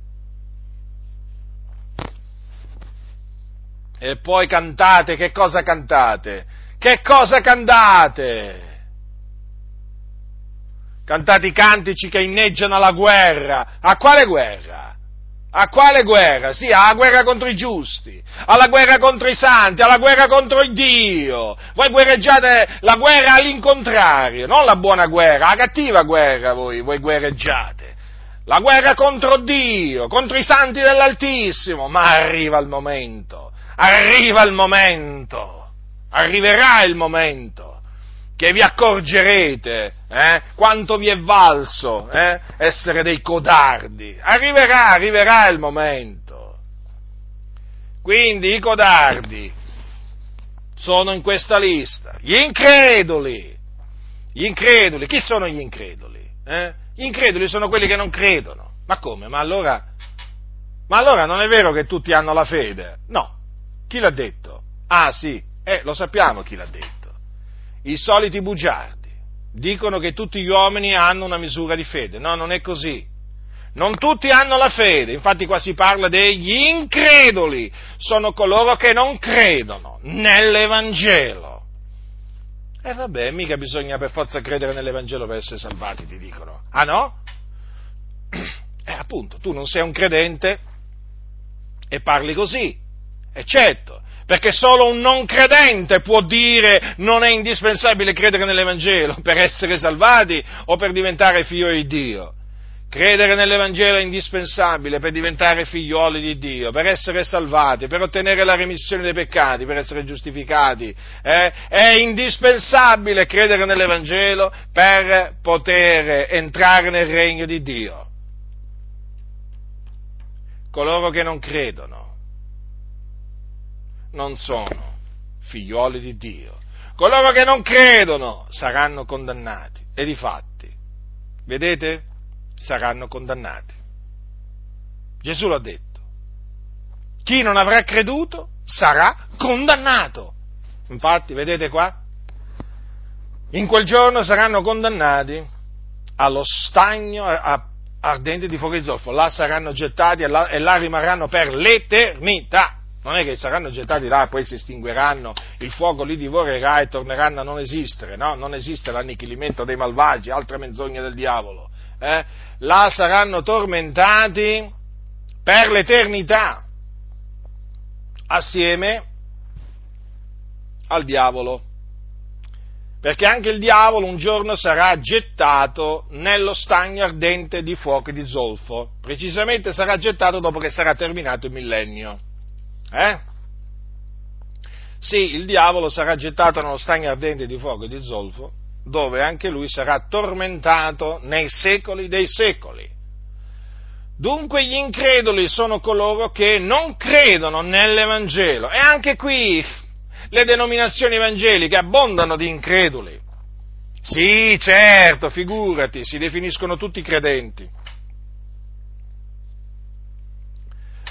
E poi cantate, che cosa cantate? Che cosa cantate? Cantate i cantici che inneggiano alla guerra. A quale guerra? A quale guerra? Sì, alla guerra contro i giusti, alla guerra contro i santi, alla guerra contro il Dio. Voi guerreggiate la guerra all'incontrario, non la buona guerra, la cattiva guerra voi guerreggiate. La guerra contro Dio, contro i santi dell'Altissimo. Ma arriva il momento. Arriverà il momento che vi accorgerete quanto vi è valso essere dei codardi. Arriverà il momento. Quindi i codardi sono in questa lista. Gli increduli, Gli increduli, chi sono gli increduli? Gli increduli sono quelli che non credono. Ma come? Ma allora non è vero che tutti hanno la fede? No. Chi l'ha detto? Ah sì, lo sappiamo chi l'ha detto. I soliti bugiardi. Dicono che tutti gli uomini hanno una misura di fede. No, non è così. Non tutti hanno la fede, infatti qua si parla degli increduli, sono coloro che non credono nell'Evangelo. E vabbè, mica bisogna per forza credere nell'Evangelo per essere salvati, ti dicono. Ah no? Appunto, tu non sei un credente e parli così, eccetto, perché solo un non credente può dire non è indispensabile credere nell'Evangelo per essere salvati o per diventare figlio di Dio. Credere nell'Evangelo è indispensabile per diventare figlioli di Dio, per essere salvati, per ottenere la remissione dei peccati, per essere giustificati. È indispensabile credere nell'Evangelo per poter entrare nel regno di Dio. Coloro che non credono non sono figlioli di Dio. Coloro che non credono saranno condannati. E difatti, vedete? Saranno condannati. Gesù l'ha detto. Chi non avrà creduto sarà condannato. Infatti, vedete qua? In quel giorno saranno condannati allo stagno ardente di fuoco e zolfo. Là saranno gettati e là rimarranno per l'eternità. Non è che saranno gettati là, poi si estingueranno, il fuoco li divorerà e torneranno a non esistere, no? Non esiste l'annichilimento dei malvagi, altra menzogna del diavolo. Là saranno tormentati per l'eternità, assieme al diavolo, perché anche il diavolo un giorno sarà gettato nello stagno ardente di fuoco e di zolfo, precisamente sarà gettato dopo che sarà terminato il millennio. Sì, il diavolo sarà gettato nello stagno ardente di fuoco e di zolfo, dove anche lui sarà tormentato nei secoli dei secoli. Dunque gli increduli sono coloro che non credono nell'Evangelo. E anche qui le denominazioni evangeliche abbondano di increduli. Sì, certo, figurati, si definiscono tutti credenti.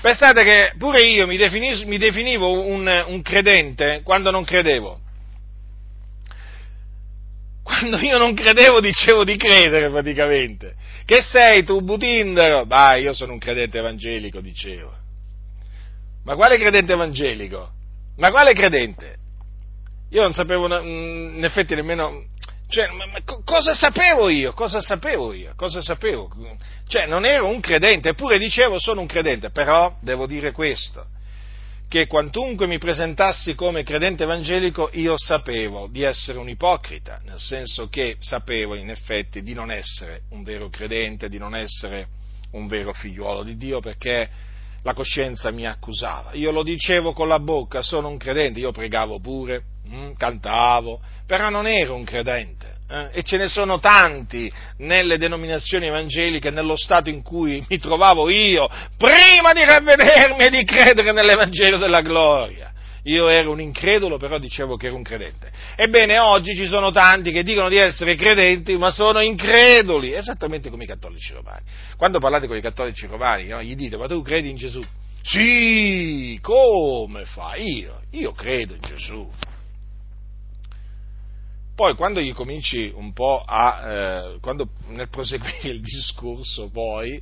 Pensate che pure io mi definivo un credente quando non credevo. Quando io non credevo dicevo di credere praticamente. Che sei tu, Butindaro? Io sono un credente evangelico, dicevo. Ma quale credente evangelico? Ma quale credente? Io non sapevo, in effetti nemmeno... Cioè, cosa sapevo io? Cioè, non ero un credente, eppure dicevo sono un credente. Però devo dire questo, che quantunque mi presentassi come credente evangelico, io sapevo di essere un ipocrita, nel senso che sapevo in effetti di non essere un vero credente, di non essere un vero figliuolo di Dio, perché la coscienza mi accusava. Io lo dicevo con la bocca, sono un credente, io pregavo pure, cantavo, però non ero un credente. E ce ne sono tanti nelle denominazioni evangeliche, nello stato in cui mi trovavo io, prima di ravvedermi e di credere nell'Evangelo della gloria. Io ero un incredulo, però dicevo che ero un credente. Ebbene, oggi ci sono tanti che dicono di essere credenti, ma sono increduli, esattamente come i cattolici romani. Quando parlate con i cattolici romani, gli dite, ma tu credi in Gesù? Sì, come fa? Io credo in Gesù. Poi quando gli cominci un po' quando nel proseguire il discorso poi,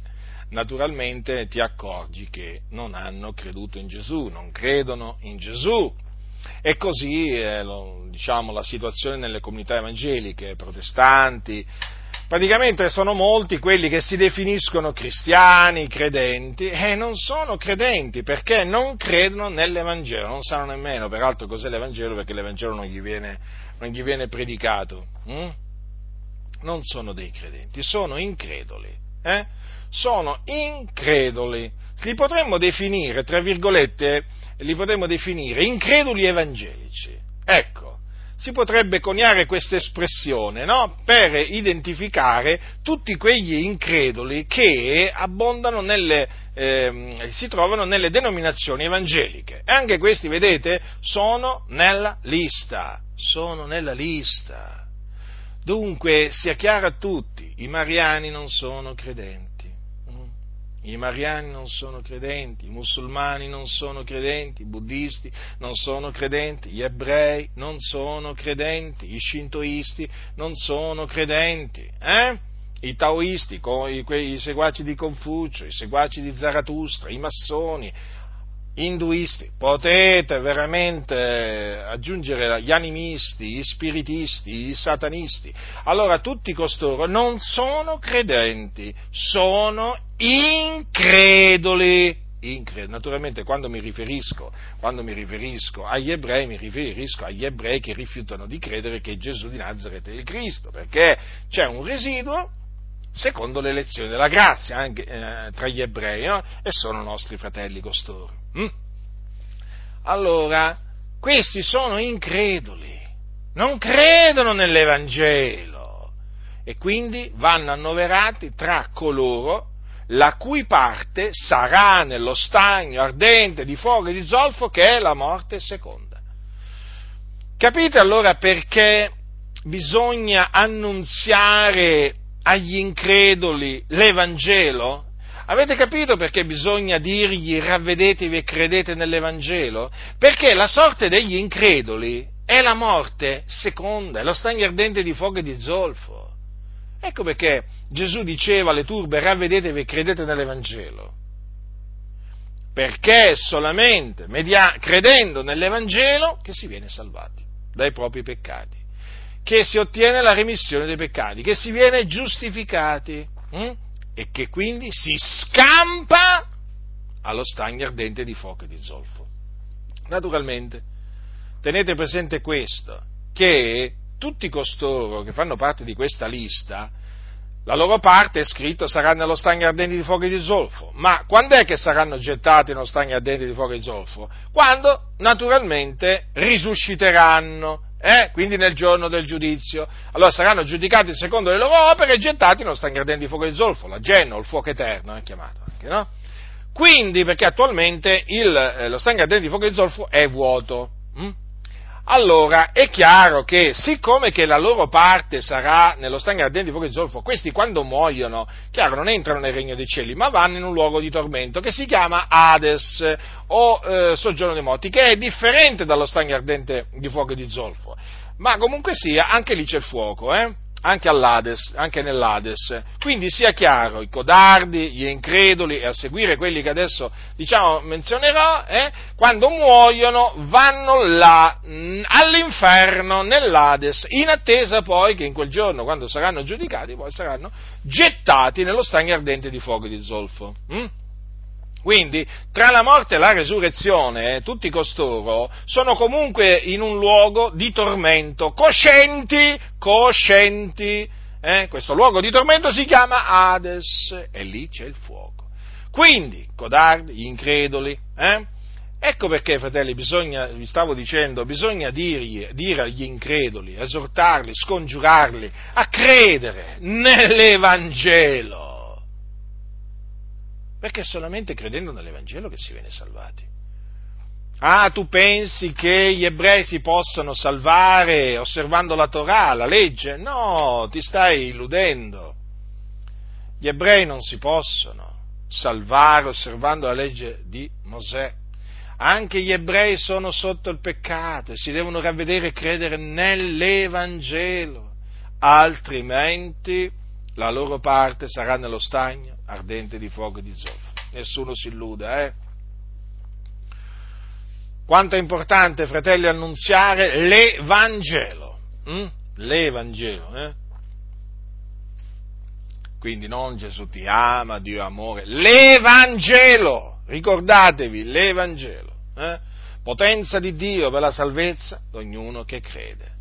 naturalmente ti accorgi che non hanno creduto in Gesù, non credono in Gesù. E così, la situazione nelle comunità evangeliche, protestanti, praticamente sono molti quelli che si definiscono cristiani, credenti, e non sono credenti perché non credono nell'Evangelo, non sanno nemmeno peraltro cos'è l'Evangelo, perché l'Evangelo non gli viene predicato. Non sono dei credenti, sono incredoli. Sono incredoli. Li potremmo definire increduli evangelici. Ecco, si potrebbe coniare questa espressione, no? Per identificare tutti quegli increduli che abbondano si trovano nelle denominazioni evangeliche. E anche questi, vedete, sono nella lista. Dunque, sia chiaro a tutti, i mariani non sono credenti. I mariani non sono credenti, i musulmani non sono credenti, i buddisti non sono credenti, gli ebrei non sono credenti, gli shintoisti non sono credenti, i taoisti, i seguaci di Confucio, i seguaci di Zarathustra, i massoni, gli induisti. Potete veramente aggiungere gli animisti, gli spiritisti, i satanisti. Allora tutti costoro non sono credenti, sono increduli. Naturalmente quando mi riferisco agli ebrei, mi riferisco agli ebrei che rifiutano di credere che Gesù di Nazaret è il Cristo, perché c'è un residuo secondo le lezioni della grazia anche tra gli ebrei, no? E sono nostri fratelli costoro. Allora questi sono increduli, non credono nell'Evangelo e quindi vanno annoverati tra coloro la cui parte sarà nello stagno ardente di fuoco e di zolfo, che è la morte seconda. Capite allora perché bisogna annunziare agli increduli l'Evangelo? Avete capito perché bisogna dirgli ravvedetevi e credete nell'Evangelo? Perché la sorte degli increduli è la morte seconda, è lo stagno ardente di fuoco e di zolfo. Ecco perché Gesù diceva alle turbe ravvedetevi e credete nell'Evangelo, perché è solamente credendo nell'Evangelo che si viene salvati dai propri peccati, che si ottiene la remissione dei peccati, che si viene giustificati e che quindi si scampa allo stagno ardente di fuoco e di zolfo. Naturalmente, tenete presente questo, che tutti costoro che fanno parte di questa lista, la loro parte è scritta sarà nello stagno ardente di fuoco e di zolfo, ma quando è che saranno gettati nello stagno ardente di fuoco e di zolfo? Quando naturalmente risusciteranno, quindi nel giorno del giudizio. Allora saranno giudicati secondo le loro opere e gettati nello stagno ardente di fuoco e di zolfo, la genna o il fuoco eterno è chiamato anche, no? Quindi, perché attualmente lo stagno ardente di fuoco e di zolfo è vuoto. Allora, è chiaro che, siccome che la loro parte sarà nello stagno ardente di fuoco e zolfo, questi quando muoiono, chiaro, non entrano nel regno dei cieli, ma vanno in un luogo di tormento che si chiama Hades, o soggiorno dei morti, che è differente dallo stagno ardente di fuoco e di zolfo. Ma comunque sia, anche lì c'è il fuoco, anche all'Hades, anche nell'Hades. Quindi sia chiaro, i codardi, gli increduli e a seguire quelli che adesso menzionerò, quando muoiono vanno là all'inferno, nell'Hades, in attesa poi che in quel giorno, quando saranno giudicati, poi saranno gettati nello stagno ardente di fuoco e di zolfo. Quindi, tra la morte e la resurrezione, tutti costoro sono comunque in un luogo di tormento, coscienti. Questo luogo di tormento si chiama Hades e lì c'è il fuoco. Quindi, codardi, gli increduli, ecco perché, fratelli, bisogna dire agli increduli, esortarli, scongiurarli a credere nell'Evangelo. Perché è solamente credendo nell'Evangelo che si viene salvati. Ah, tu pensi che gli ebrei si possano salvare osservando la Torah, la legge? No, ti stai illudendo. Gli ebrei non si possono salvare osservando la legge di Mosè. Anche gli ebrei sono sotto il peccato e si devono ravvedere e credere nell'Evangelo, altrimenti la loro parte sarà nello stagno ardente di fuoco e di zolfo. Nessuno si illuda, Quanto è importante, fratelli, annunziare l'Evangelo. L'Evangelo, Quindi non Gesù ti ama, Dio amore, l'Evangelo. Ricordatevi l'Evangelo, Potenza di Dio per la salvezza di ognuno che crede.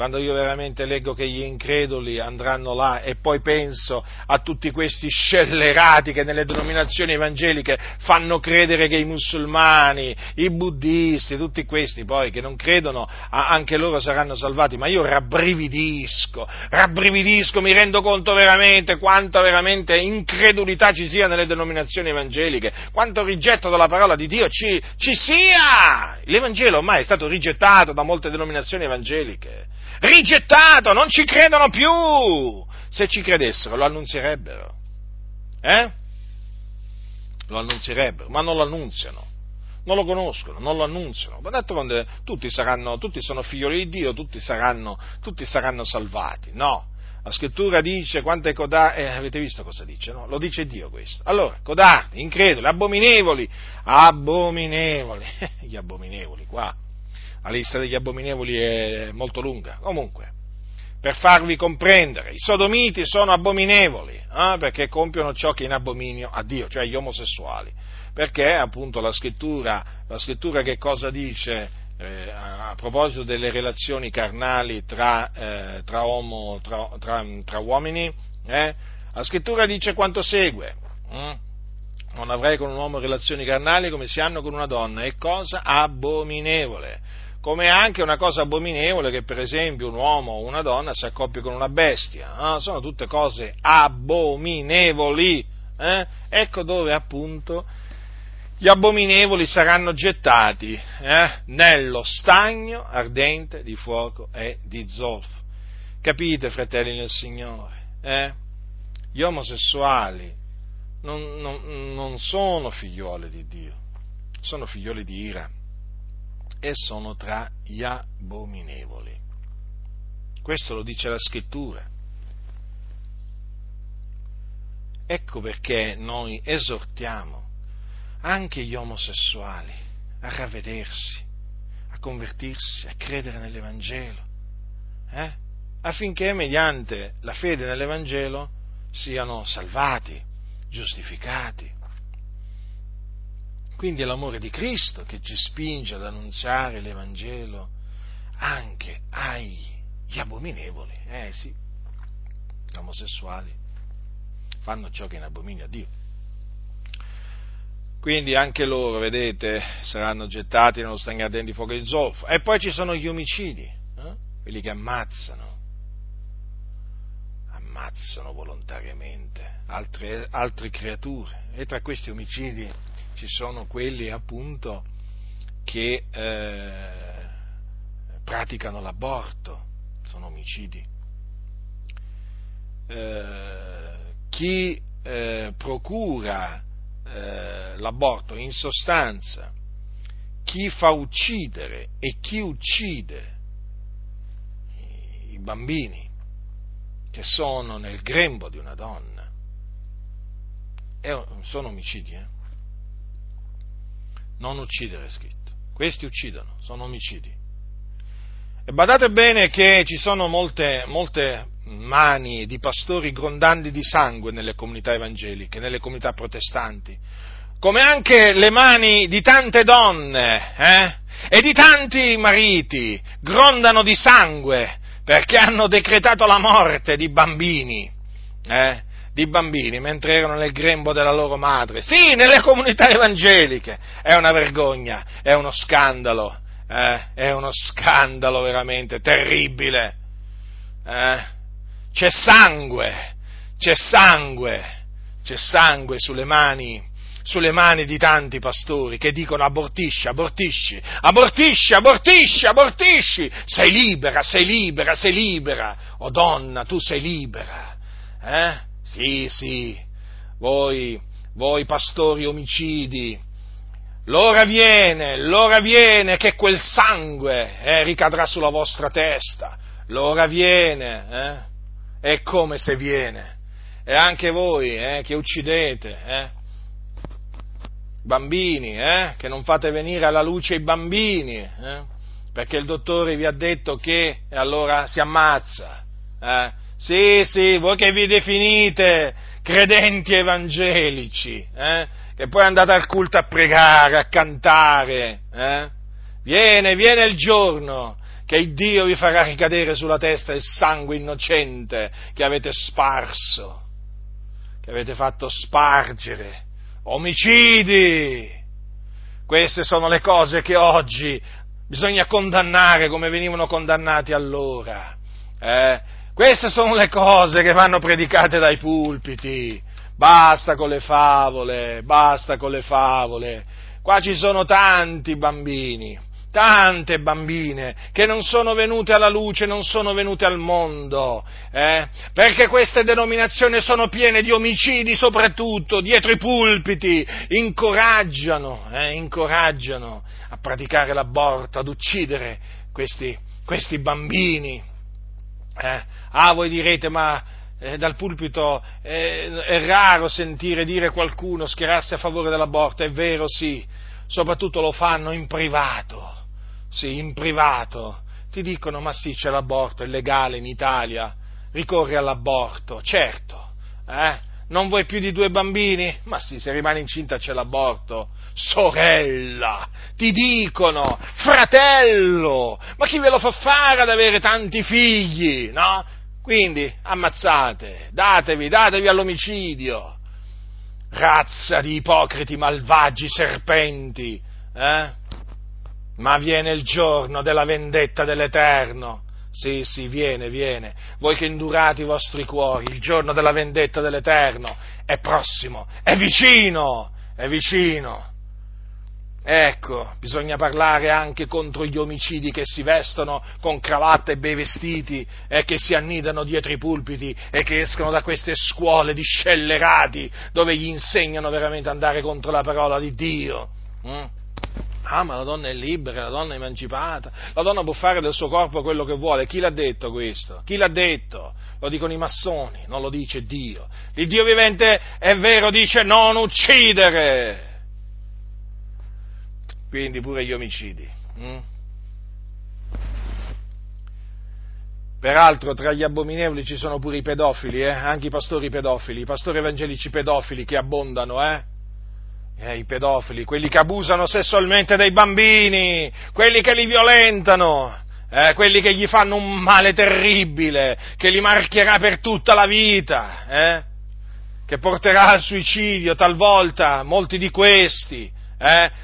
Quando io veramente leggo che gli increduli andranno là e poi penso a tutti questi scellerati che nelle denominazioni evangeliche fanno credere che i musulmani, i buddisti, tutti questi poi che non credono, anche loro saranno salvati, ma io rabbrividisco, mi rendo conto veramente quanta veramente incredulità ci sia nelle denominazioni evangeliche, quanto rigetto della parola di Dio ci sia! L'Evangelo ormai è stato rigettato da molte denominazioni evangeliche. rigettato, non ci credono più. Se ci credessero lo annunzierebbero, lo annunzierebbero, ma non lo annunziano, non lo conoscono, non lo annunziano. Ma d'altronde tutti sono figlioli di Dio, tutti saranno salvati, no? La Scrittura dice quante codardi, avete visto cosa dice, no? Lo dice Dio questo. Allora, codardi, increduli, abominevoli, gli abominevoli qua, la lista degli abominevoli è molto lunga, comunque, per farvi comprendere, i sodomiti sono abominevoli, perché compiono ciò che è in abominio a Dio, cioè gli omosessuali, perché appunto la scrittura che cosa dice? A proposito delle relazioni carnali tra uomini, la Scrittura dice quanto segue: non avrai con un uomo relazioni carnali come si hanno con una donna, è cosa abominevole, come anche una cosa abominevole che per esempio un uomo o una donna si accoppi con una bestia, sono tutte cose abominevoli, ecco dove appunto gli abominevoli saranno gettati nello stagno ardente di fuoco e di zolfo. Capite, fratelli nel Signore? Gli omosessuali non sono figlioli di Dio, sono figlioli di ira e sono tra gli abominevoli. Questo lo dice la Scrittura. Ecco perché noi esortiamo anche gli omosessuali a ravvedersi, a convertirsi, a credere nell'Evangelo, affinché mediante la fede nell'Evangelo siano salvati, giustificati. Quindi è l'amore di Cristo che ci spinge ad annunziare l'Evangelo anche agli abominevoli. Sì, gli omosessuali fanno ciò che in abominio a Dio. Quindi anche loro, vedete, saranno gettati nello stagno ardente di fuoco di zolfo. E poi ci sono gli omicidi, quelli che ammazzano volontariamente altre creature. E tra questi omicidi ci sono quelli appunto che praticano l'aborto, sono omicidi. Chi procura l'aborto, in sostanza chi fa uccidere e chi uccide i bambini che sono nel grembo di una donna, sono omicidi, non uccidere è scritto, questi uccidono, sono omicidi. E badate bene che ci sono molte mani di pastori grondanti di sangue nelle comunità evangeliche, nelle comunità protestanti, come anche le mani di tante donne e di tanti mariti grondano di sangue perché hanno decretato la morte di bambini mentre erano nel grembo della loro madre. Sì, nelle comunità evangeliche è una vergogna, è uno scandalo, è uno scandalo veramente terribile. C'è sangue sulle mani di tanti pastori che dicono abortisci, sei libera, oh donna, tu sei libera, sì, voi pastori omicidi, l'ora viene che quel sangue ricadrà sulla vostra testa. L'ora viene, è come se viene, e anche voi che uccidete bambini, che non fate venire alla luce i bambini, perché il dottore vi ha detto che e allora si ammazza. Sì, voi che vi definite credenti evangelici, che poi andate al culto a pregare, a cantare, viene il giorno che il Dio vi farà ricadere sulla testa il sangue innocente che avete sparso, che avete fatto spargere. Omicidi! Queste sono le cose che oggi bisogna condannare come venivano condannati allora. Queste sono le cose che vanno predicate dai pulpiti. Basta con le favole. Qua ci sono tanti bambini. tante bambine che non sono venute alla luce, non sono venute al mondo, perché queste denominazioni sono piene di omicidi, soprattutto dietro i pulpiti, incoraggiano a praticare l'aborto, ad uccidere questi bambini. Voi direte, ma dal pulpito è raro sentire dire qualcuno schierarsi a favore dell'aborto. È vero, sì, soprattutto lo fanno in privato. Sì, in privato ti dicono: ma sì, c'è l'aborto, è legale in Italia, ricorri all'aborto, certo, non vuoi più di due bambini? Ma sì, se rimani incinta c'è l'aborto. Sorella, ti dicono, fratello, ma chi ve lo fa fare ad avere tanti figli, no? Quindi ammazzate, datevi all'omicidio, razza di ipocriti, malvagi, serpenti, Ma viene il giorno della vendetta dell'Eterno, sì, viene, voi che indurate i vostri cuori, il giorno della vendetta dell'Eterno è prossimo, è vicino. Ecco, bisogna parlare anche contro gli omicidi che si vestono con cravatta e bei vestiti e che si annidano dietro i pulpiti e che escono da queste scuole di scellerati dove gli insegnano veramente ad andare contro la parola di Dio. Ma la donna è libera, la donna è emancipata, la donna può fare del suo corpo quello che vuole. Chi l'ha detto questo? Chi l'ha detto? Lo dicono i massoni, non lo dice Dio. Il Dio vivente, è vero, dice non uccidere. Quindi pure gli omicidi. Peraltro tra gli abominevoli ci sono pure i pedofili, anche i pastori pedofili, i pastori evangelici pedofili che abbondano, i pedofili, quelli che abusano sessualmente dei bambini, quelli che li violentano, quelli che gli fanno un male terribile, che li marchierà per tutta la vita, che porterà al suicidio talvolta, molti di questi.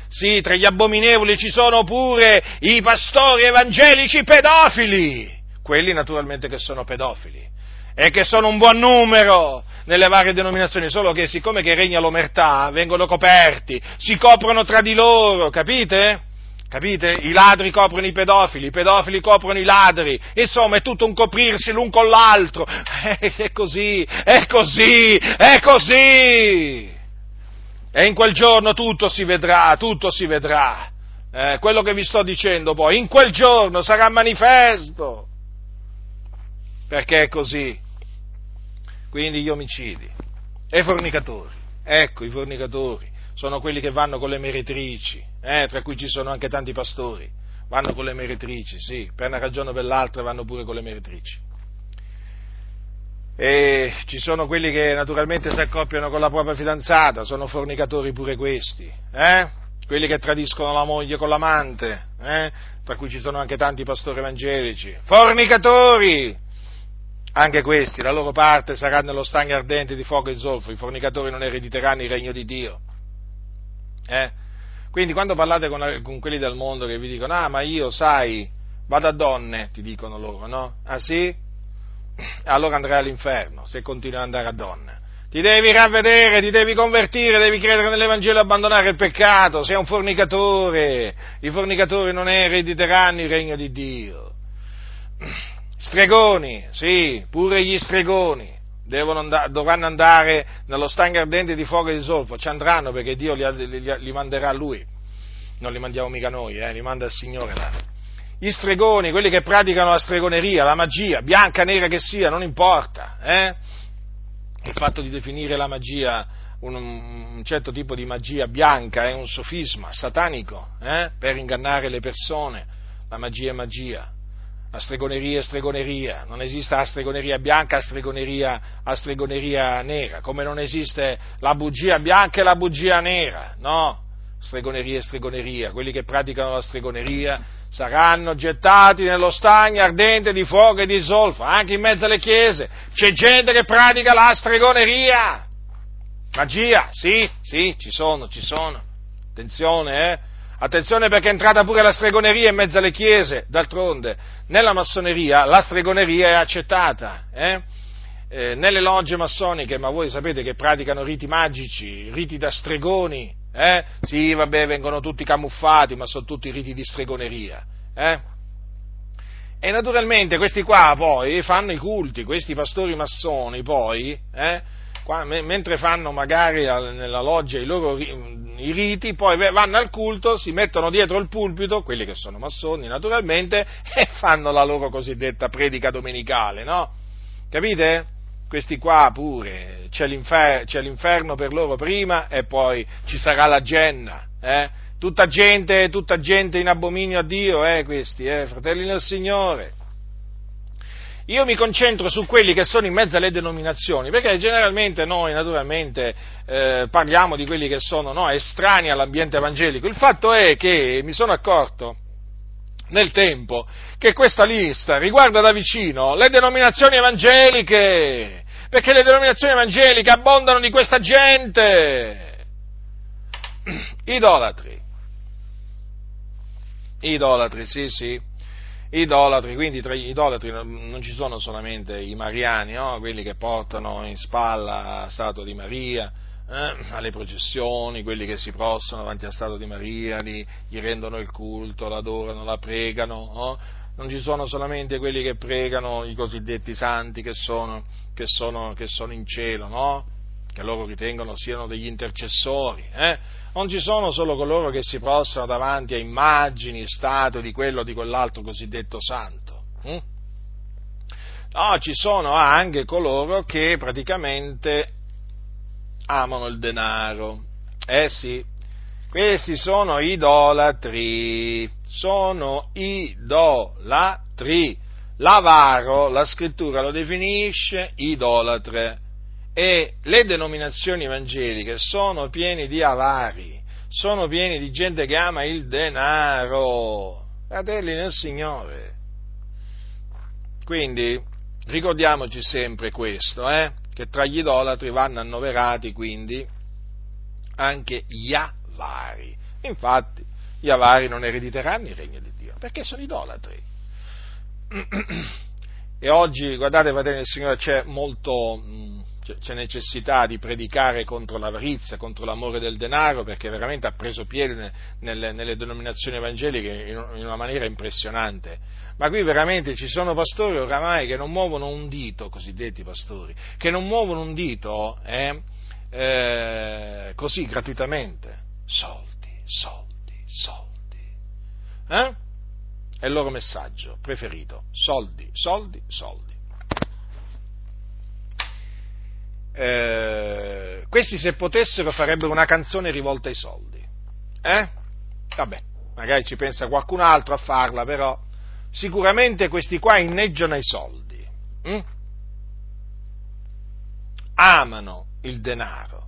Sì, tra gli abominevoli ci sono pure i pastori evangelici pedofili, quelli naturalmente che sono pedofili e che sono un buon numero nelle varie denominazioni, solo che siccome che regna l'omertà vengono coperti, si coprono tra di loro, capite? I ladri coprono i pedofili coprono i ladri, insomma è tutto un coprirsi l'un con l'altro, è così. E in quel giorno tutto si vedrà, quello che vi sto dicendo poi, in quel giorno sarà manifesto, perché è così. Quindi gli omicidi e i fornicatori, ecco, i fornicatori sono quelli che vanno con le meretrici, tra cui ci sono anche tanti pastori, vanno con le meretrici, sì, per una ragione o per l'altra vanno pure con le meretrici. E ci sono quelli che naturalmente si accoppiano con la propria fidanzata, sono fornicatori pure questi, quelli che tradiscono la moglie con l'amante, tra cui ci sono anche tanti pastori evangelici, fornicatori, anche questi, la loro parte sarà nello stagno ardente di fuoco e zolfo, i fornicatori non erediteranno il regno di Dio, Quindi quando parlate con quelli del mondo che vi dicono, ma io sai, vado a donne, ti dicono loro, no? Ah sì? Allora andrai all'inferno se continui ad andare a donne. Ti devi ravvedere, ti devi convertire, devi credere nell'Evangelo e abbandonare il peccato. Sei un fornicatore. I fornicatori non erediteranno il regno di Dio. Stregoni, sì, pure gli stregoni dovranno andare nello stagno ardente di fuoco e di zolfo. Ci andranno perché Dio li manderà a Lui. Non li mandiamo mica noi, li manda il Signore là. Gli stregoni, quelli che praticano la stregoneria, la magia, bianca, nera che sia, non importa, Il fatto di definire la magia, un certo tipo di magia bianca, è un sofisma satanico, Per ingannare le persone. La magia è magia, la stregoneria è stregoneria, non esiste la stregoneria bianca, la stregoneria nera, come non esiste la bugia bianca e la bugia nera, no? Stregoneria e stregoneria, quelli che praticano la stregoneria saranno gettati nello stagno ardente di fuoco e di zolfo. Anche in mezzo alle chiese c'è gente che pratica la stregoneria, magia, sì, ci sono, attenzione perché è entrata pure la stregoneria in mezzo alle chiese. D'altronde nella massoneria la stregoneria è accettata, Nelle logge massoniche, ma voi sapete che praticano riti magici, riti da stregoni, Sì, vabbè, vengono tutti camuffati, ma sono tutti riti di stregoneria, E naturalmente questi qua poi fanno i culti, questi pastori massoni poi, mentre fanno magari nella loggia i loro i riti, poi vanno al culto, si mettono dietro il pulpito, quelli che sono massoni naturalmente, e fanno la loro cosiddetta predica domenicale, no? Capite? Questi qua pure, c'è l'inferno per loro prima e poi ci sarà la Genna, Tutta gente in abominio a Dio, questi, fratelli nel Signore. Io mi concentro su quelli che sono in mezzo alle denominazioni, perché generalmente noi naturalmente parliamo di quelli che sono estranei all'ambiente evangelico. Il fatto è che mi sono accorto nel tempo che questa lista riguarda da vicino le denominazioni evangeliche, perché le denominazioni evangeliche abbondano di questa gente. Idolatri, sì, idolatri, quindi tra gli idolatri non ci sono solamente i mariani, quelli che portano in spalla la statua di Maria, alle processioni, quelli che si prostrano davanti alla statua di Maria, gli rendono il culto, l'adorano, la pregano, Non ci sono solamente quelli che pregano, i cosiddetti santi che sono in cielo, che loro ritengono siano degli intercessori, Non ci sono solo coloro che si prostrano davanti a immagini, statue di quello o di quell'altro cosiddetto santo, No, ci sono anche coloro che praticamente amano il denaro, sì, questi sono idolatri, l'avaro, la scrittura lo definisce idolatre. E le denominazioni evangeliche sono piene di avari, sono piene di gente che ama il denaro, fratelli nel Signore. Quindi ricordiamoci sempre questo, che tra gli idolatri vanno annoverati quindi anche gli avari. Infatti gli avari non erediteranno il regno di Dio, perché sono idolatri. E oggi, guardate, fratelli nel Signore, c'è necessità di predicare contro l'avarizia, contro l'amore del denaro, perché veramente ha preso piede nelle denominazioni evangeliche in una maniera impressionante. Ma qui veramente ci sono pastori oramai che non muovono un dito, cosiddetti pastori, che non muovono un dito così gratuitamente. Soldi. È il loro messaggio preferito. Soldi. Questi, se potessero, farebbero una canzone rivolta ai soldi, Vabbè, magari ci pensa qualcun altro a farla, però sicuramente questi qua inneggiano ai soldi, Amano il denaro,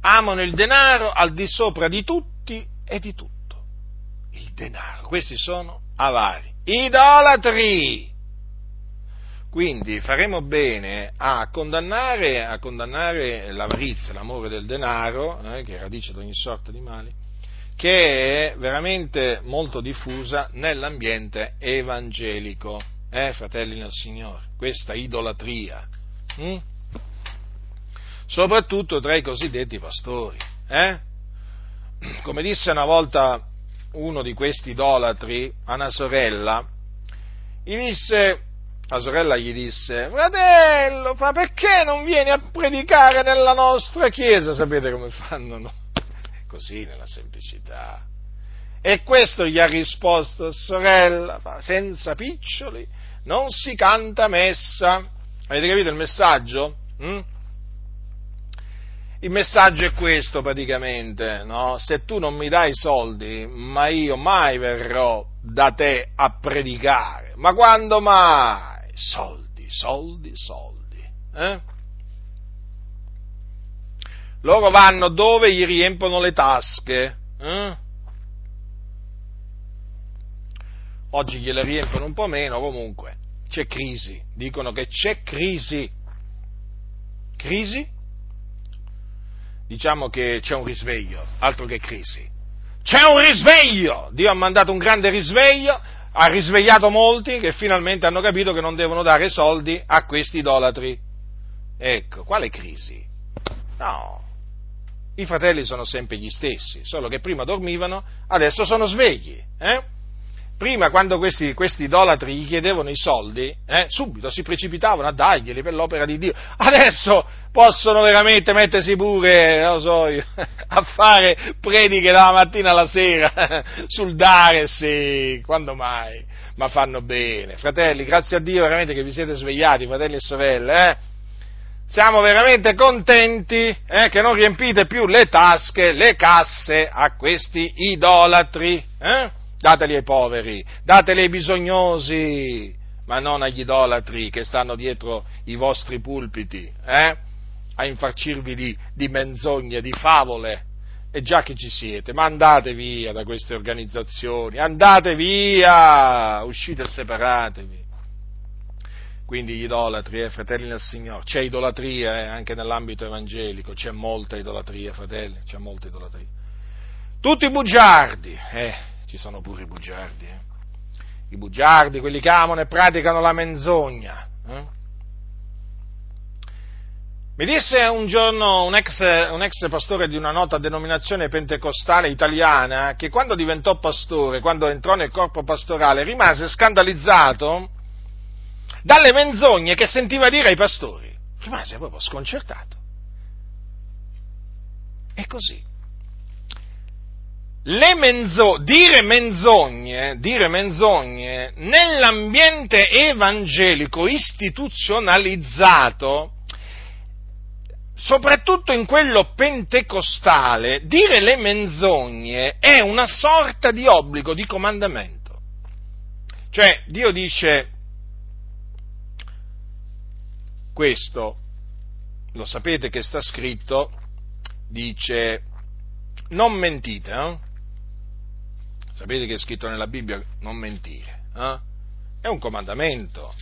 Amano il denaro al di sopra di tutti e di tutto, il denaro. Questi sono avari, idolatri. Quindi faremo bene a condannare l'avarizia, l'amore del denaro, che è radice di ogni sorta di mali, che è veramente molto diffusa nell'ambiente evangelico, fratelli nel Signore, questa idolatria, soprattutto tra i cosiddetti pastori. Come disse una volta uno di questi idolatri a una sorella, la sorella gli disse: fratello, perché non vieni a predicare nella nostra chiesa? Sapete come fanno, no? Così, nella semplicità. E questo gli ha risposto: sorella, senza piccioli non si canta messa. Avete capito il messaggio? Il messaggio è questo praticamente, no? Se tu non mi dai soldi, ma io mai verrò da te a predicare. Ma quando mai? Soldi. Loro vanno dove gli riempono le tasche. Oggi gliele riempono un po' meno, comunque c'è crisi. Dicono che c'è crisi. Crisi? Diciamo che c'è un risveglio, altro che crisi. C'è un risveglio! Dio ha mandato un grande risveglio. Ha risvegliato molti che finalmente hanno capito che non devono dare soldi a questi idolatri. Ecco, quale crisi? No, I fratelli sono sempre gli stessi, solo che prima dormivano, adesso sono svegli. Prima, quando questi idolatri gli chiedevano i soldi, subito si precipitavano a darglieli per l'opera di Dio. Adesso possono veramente mettersi pure, non so io, a fare prediche dalla mattina alla sera sul dare, sì, quando mai? Ma fanno bene. Fratelli, grazie a Dio veramente che vi siete svegliati, fratelli e sorelle, Siamo veramente contenti che non riempite più le tasche, le casse a questi idolatri. Dateli ai poveri, dateli ai bisognosi, ma non agli idolatri che stanno dietro i vostri pulpiti a infarcirvi di menzogne, di favole. E già che ci siete, ma andate via da queste organizzazioni, andate via, uscite e separatevi. Quindi gli idolatri, fratelli nel Signore, c'è idolatria anche nell'ambito evangelico, c'è molta idolatria, fratelli, c'è molta idolatria. Tutti bugiardi, ci sono pure i bugiardi, I bugiardi, quelli che amano e praticano la menzogna. Mi disse un giorno un ex pastore di una nota denominazione pentecostale italiana che quando diventò pastore, quando entrò nel corpo pastorale, rimase scandalizzato dalle menzogne che sentiva dire ai pastori, rimase proprio sconcertato. E così, dire menzogne nell'ambiente evangelico istituzionalizzato, soprattutto in quello pentecostale, dire le menzogne è una sorta di obbligo, di comandamento. Cioè, Dio dice questo, lo sapete che sta scritto, dice, non mentite, sapete che è scritto nella Bibbia, non mentire, è un comandamento,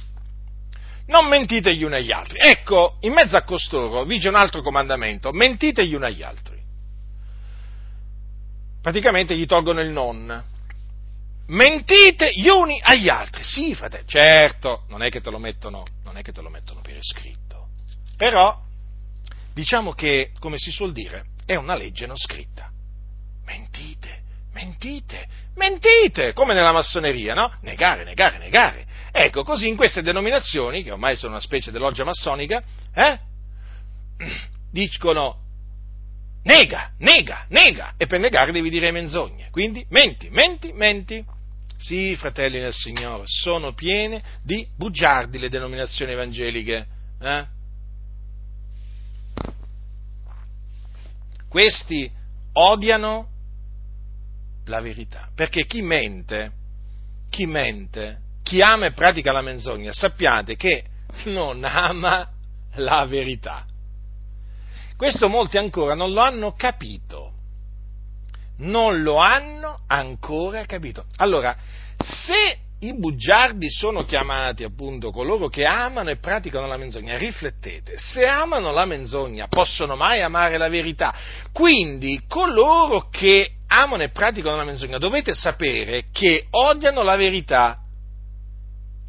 non mentite gli uni agli altri. Ecco, in mezzo a costoro vige un altro comandamento, mentite gli uni agli altri, praticamente gli tolgono il non. Mentite gli uni agli altri, sì fratello, certo, non è che te lo mettono per iscritto, però diciamo che, come si suol dire, è una legge non scritta. Mentite, come nella massoneria, no? Negare. Ecco, così in queste denominazioni, che ormai sono una specie di loggia massonica, dicono nega, e per negare devi dire menzogne, quindi menti. Sì, fratelli nel Signore, sono piene di bugiardi le denominazioni evangeliche, Questi odiano la verità, perché chi mente, chi ama e pratica la menzogna, sappiate che non ama la verità. Questo molti ancora non lo hanno ancora capito. Allora, se i bugiardi sono chiamati appunto coloro che amano e praticano la menzogna, riflettete, se amano la menzogna possono mai amare la verità? Quindi coloro che amano e praticano la menzogna dovete sapere che odiano la verità,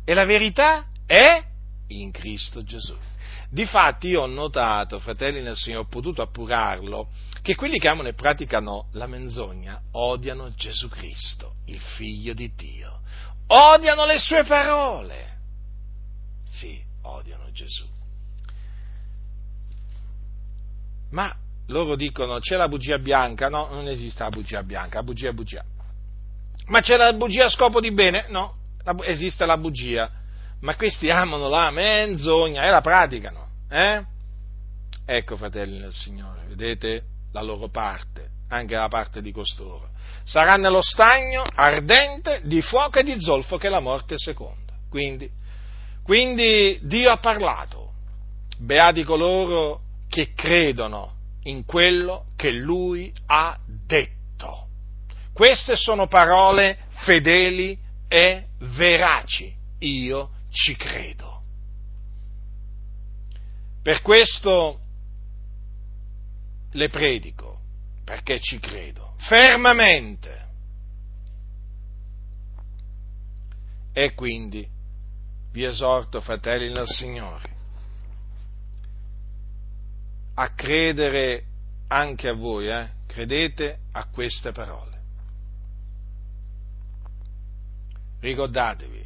e la verità è in Cristo Gesù. Difatti io ho notato, fratelli nel Signore, ho potuto appurarlo, che quelli che amano e praticano la menzogna odiano Gesù Cristo, il Figlio di Dio, odiano le sue parole, sì, odiano Gesù. Ma loro dicono c'è la bugia bianca, no, non esiste la bugia bianca, la bugia è bugia. Ma c'è la bugia a scopo di bene, no, esiste la bugia. Ma questi amano la menzogna e la praticano, Ecco, fratelli del Signore, vedete la loro parte, anche la parte di costoro. Sarà nello stagno ardente di fuoco e di zolfo che la morte seconda. Quindi Dio ha parlato, beati coloro che credono in quello che Lui ha detto. Queste sono parole fedeli e veraci, io ci credo. Per questo le predico, perché ci credo fermamente. E quindi vi esorto, fratelli nel Signore, a credere anche a voi, credete a queste parole. Ricordatevi,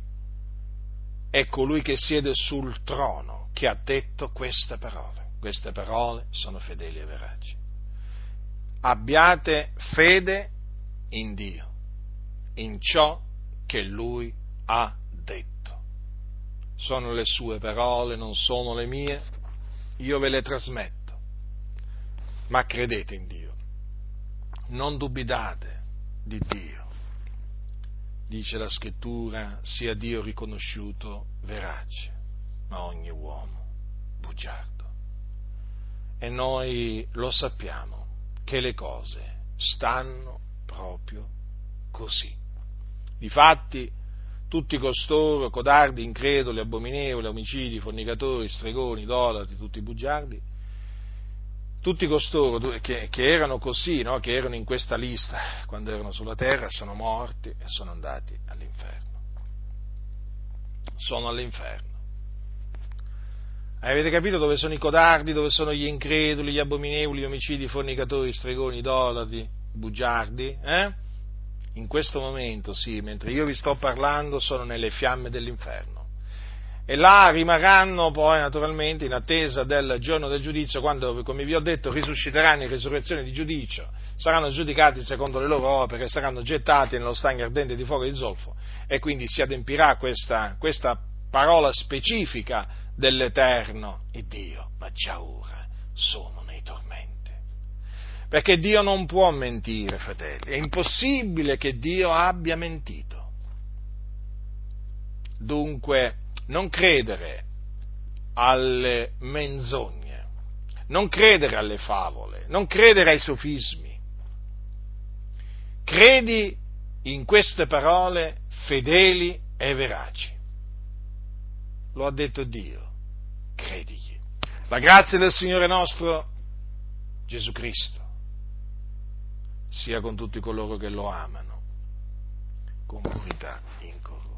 è colui che siede sul trono che ha detto queste parole. Queste parole sono fedeli e veraci. Abbiate fede in Dio, in ciò che Lui ha detto. Sono le sue parole, non sono le mie, io ve le trasmetto. Ma credete in Dio, non dubitate di Dio. Dice la Scrittura, sia Dio riconosciuto verace, ma ogni uomo bugiardo. E noi lo sappiamo che le cose stanno proprio così. Difatti, tutti costoro, codardi, increduli, abominevoli, omicidi, fornicatori, stregoni, idolatri, tutti bugiardi, tutti costoro che erano così, no? Che erano in questa lista quando erano sulla terra, sono morti e sono andati all'inferno. Sono all'inferno. Avete capito dove sono i codardi, dove sono gli increduli, gli abominevoli, gli omicidi, i fornicatori, stregoni, idolatri, bugiardi? In questo momento, sì, mentre io vi sto parlando, sono nelle fiamme dell'inferno. E là rimarranno poi, naturalmente, in attesa del giorno del giudizio, quando, come vi ho detto, risusciteranno in resurrezione di giudizio, saranno giudicati secondo le loro opere, saranno gettati nello stagno ardente di fuoco e di zolfo, e quindi si adempirà questa parola specifica dell'Eterno, e Dio, ma già ora sono nei tormenti. Perché Dio non può mentire, fratelli, è impossibile che Dio abbia mentito. Dunque, non credere alle menzogne, non credere alle favole, non credere ai sofismi. Credi in queste parole fedeli e veraci. Lo ha detto Dio, credigli. La grazia del Signore nostro Gesù Cristo sia con tutti coloro che lo amano con purità incorrotta.